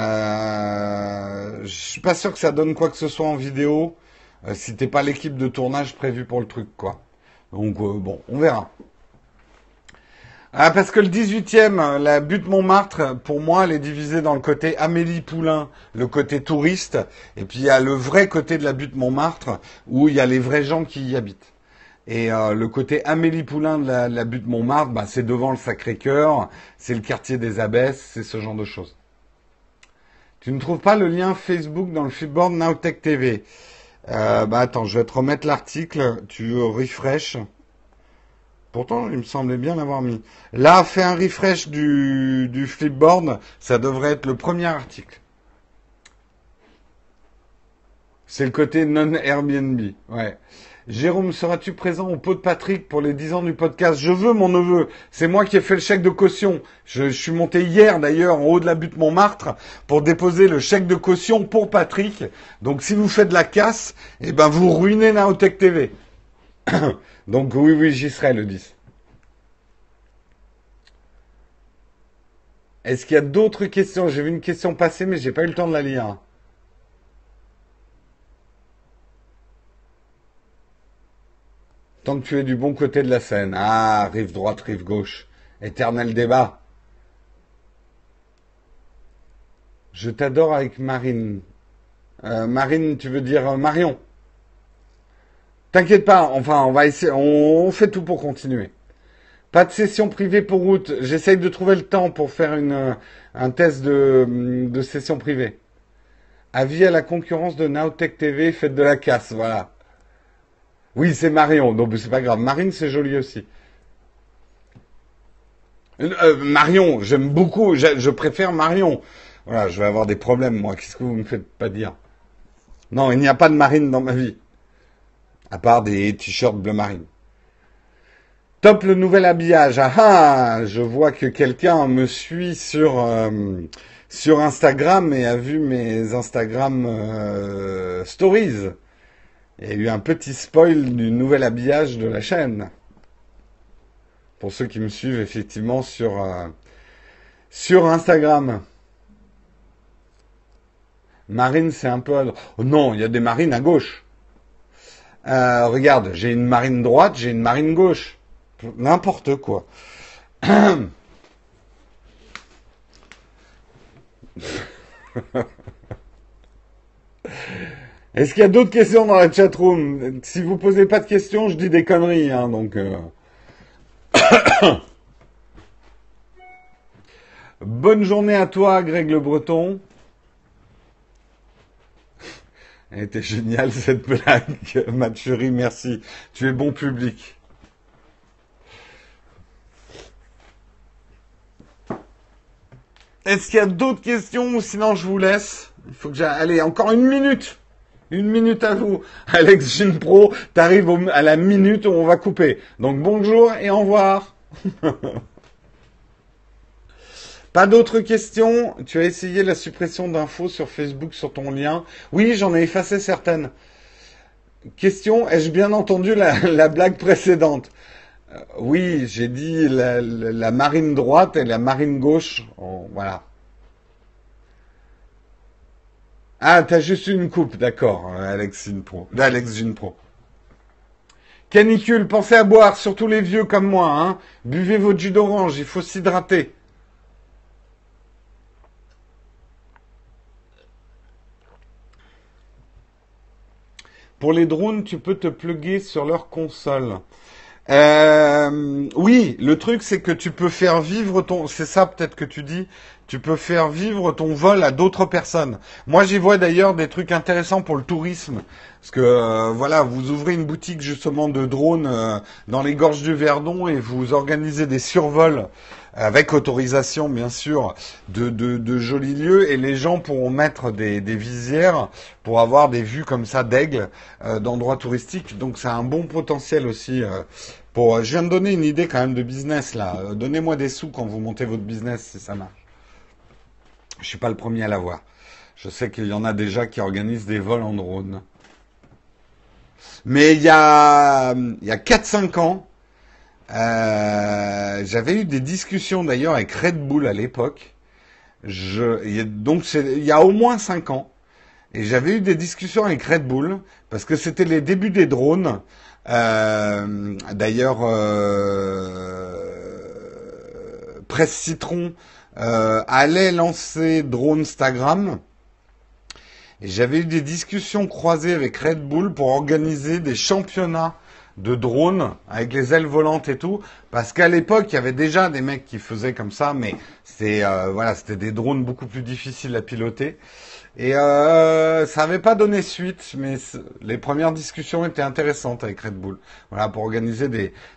suis pas sûr que ça donne quoi que ce soit en vidéo si t'es pas l'équipe de tournage prévue pour le truc quoi. Donc bon, on verra. Ah, parce que le 18e, la butte Montmartre, pour moi, elle est divisée dans le côté Amélie Poulain, le côté touriste, et puis il y a le vrai côté de la butte Montmartre, où il y a les vrais gens qui y habitent. Et le côté Amélie Poulain de la butte Montmartre, bah, c'est devant le Sacré-Cœur, c'est le quartier des abbesses, c'est ce genre de choses. Tu ne trouves pas le lien Facebook dans le Flipboard Nowtech TV? Bah attends, je vais te remettre l'article, tu refresh. Pourtant, il me semblait bien l'avoir mis. Là, fait un refresh du Flipboard, ça devrait être le premier article. C'est le côté non-Airbnb, ouais. Jérôme, seras-tu présent au pot de Patrick pour les 10 ans du podcast? Je veux, mon neveu. C'est moi qui ai fait le chèque de caution. Je suis monté hier, d'ailleurs, en haut de la butte Montmartre pour déposer le chèque de caution pour Patrick. Donc, si vous faites de la casse, eh ben, vous ruinez Nowtech TV. Donc oui, j'y serai le 10. Est-ce qu'il y a d'autres questions? J'ai vu une question passer, mais j'ai pas eu le temps de la lire. Tant que tu es du bon côté de la scène. Ah, rive droite, rive gauche. Éternel débat. Je t'adore avec Marine. Marine, tu veux dire Marion? T'inquiète pas, enfin, on va essayer, on fait tout pour continuer. Pas de session privée pour août. J'essaye de trouver le temps pour faire un test de session privée. Avis à la concurrence de Nowtech TV, faites de la casse, voilà. Oui, c'est Marion, donc c'est pas grave. Marine, c'est joli aussi. Marion, j'aime beaucoup, je préfère Marion. Voilà, je vais avoir des problèmes, moi, qu'est-ce que vous me faites pas dire? Non, il n'y a pas de Marine dans ma vie. À part des t-shirts bleu marine. Top le nouvel habillage. Ah ah, je vois que quelqu'un me suit sur Instagram et a vu mes Instagram stories. Il y a eu un petit spoil du nouvel habillage de la chaîne. Pour ceux qui me suivent effectivement sur Instagram. Marine, c'est un peu... Oh non, il y a des marines à gauche. Regarde, j'ai une marine droite, j'ai une marine gauche. N'importe quoi. Est-ce qu'il y a d'autres questions dans la chatroom? Si vous posez pas de questions, je dis des conneries, hein, donc... Bonne journée à toi, Greg Le Breton. Elle était géniale cette blague, Mathurie, merci. Tu es bon public. Est-ce qu'il y a d'autres questions? Sinon, je vous laisse. Il faut que j'aille. Allez, encore une minute. Une minute à vous. Alex Gym Pro, t'arrives à la minute où on va couper. Donc, bonjour et au revoir. Pas d'autres questions? Tu as essayé la suppression d'infos sur Facebook sur ton lien? Oui, j'en ai effacé certaines. Question, ai-je bien entendu la blague précédente? Oui, j'ai dit la marine droite et la marine gauche. Oh, voilà. Ah, t'as juste une coupe, d'accord, Alex Gym Pro. Canicule, pensez à boire, surtout les vieux comme moi. Hein. Buvez votre jus d'orange, il faut s'hydrater. Pour les drones, tu peux te pluguer sur leur console. Oui, le truc, c'est que tu peux faire vivre ton... C'est ça peut-être que tu dis. Tu peux faire vivre ton vol à d'autres personnes. Moi, j'y vois d'ailleurs des trucs intéressants pour le tourisme. Parce que, voilà, vous ouvrez une boutique justement de drones dans les gorges du Verdon et vous organisez des survols avec autorisation, bien sûr, de jolis lieux. Et les gens pourront mettre des visières pour avoir des vues comme ça d'aigle d'endroits touristiques. Donc, ça a un bon potentiel aussi. Pour, je viens de donner une idée quand même de business, là. Donnez-moi des sous quand vous montez votre business, si ça marche. Je suis pas le premier à l'avoir. Je sais qu'il y en a déjà qui organisent des vols en drone. Mais il y a 4-5 ans, j'avais eu des discussions d'ailleurs avec Red Bull à l'époque. Donc il y a au moins 5 ans. Et j'avais eu des discussions avec Red Bull, parce que c'était les débuts des drones. D'ailleurs, Presse Citron allait lancer Drone Instagram. Et j'avais eu des discussions croisées avec Red Bull pour organiser des championnats de drones avec les ailes volantes et tout. Parce qu'à l'époque, il y avait déjà des mecs qui faisaient comme ça, mais c'était voilà, c'était des drones beaucoup plus difficiles à piloter. Et ça n'avait pas donné suite, mais les premières discussions étaient intéressantes avec Red Bull. Voilà, pour organiser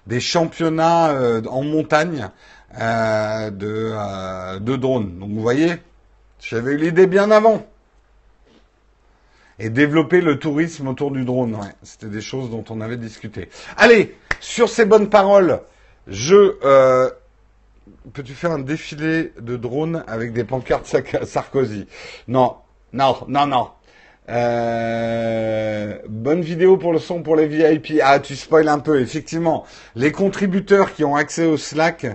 des championnats en montagne de drones. Donc vous voyez, j'avais eu l'idée bien avant. Et développer le tourisme autour du drone. Ouais, c'était des choses dont on avait discuté. Allez, sur ces bonnes paroles, peux-tu faire un défilé de drones avec des pancartes Sarkozy? Non. Non. Bonne vidéo pour le son, pour les VIP. Ah, tu spoil un peu, effectivement. Les contributeurs qui ont accès au Slack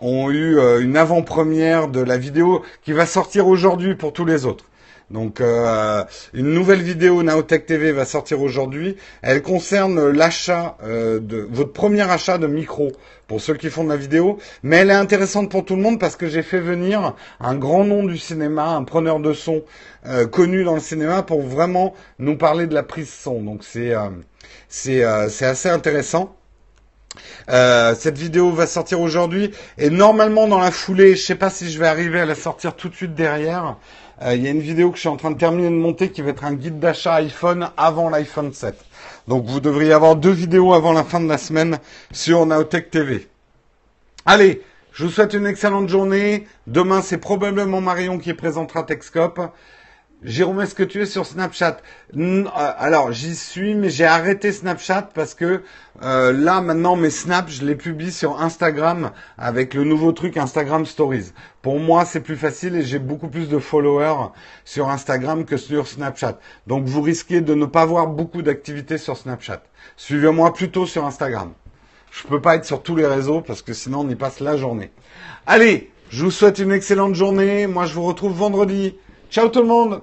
ont eu une avant-première de la vidéo qui va sortir aujourd'hui pour tous les autres. Donc, une nouvelle vidéo Nowtech TV va sortir aujourd'hui. Elle concerne l'achat votre premier achat de micro pour ceux qui font de la vidéo. Mais elle est intéressante pour tout le monde parce que j'ai fait venir un grand nom du cinéma, un preneur de son connu dans le cinéma pour vraiment nous parler de la prise son. Donc, c'est assez intéressant. Cette vidéo va sortir aujourd'hui et normalement dans la foulée, je sais pas si je vais arriver à la sortir tout de suite derrière. Il y a une vidéo que je suis en train de terminer de monter qui va être un guide d'achat iPhone avant l'iPhone 7. Donc vous devriez avoir 2 vidéos avant la fin de la semaine sur Nowtech TV. Allez, je vous souhaite une excellente journée. Demain, c'est probablement Marion qui présentera Techscope. Jérôme, est-ce que tu es sur Snapchat? Alors, j'y suis, mais j'ai arrêté Snapchat parce que là, maintenant, mes snaps, je les publie sur Instagram avec le nouveau truc Instagram Stories. Pour moi, c'est plus facile et j'ai beaucoup plus de followers sur Instagram que sur Snapchat. Donc, vous risquez de ne pas voir beaucoup d'activités sur Snapchat. Suivez-moi plutôt sur Instagram. Je peux pas être sur tous les réseaux parce que sinon, on y passe la journée. Allez, je vous souhaite une excellente journée. Moi, je vous retrouve vendredi. Ciao tout le monde!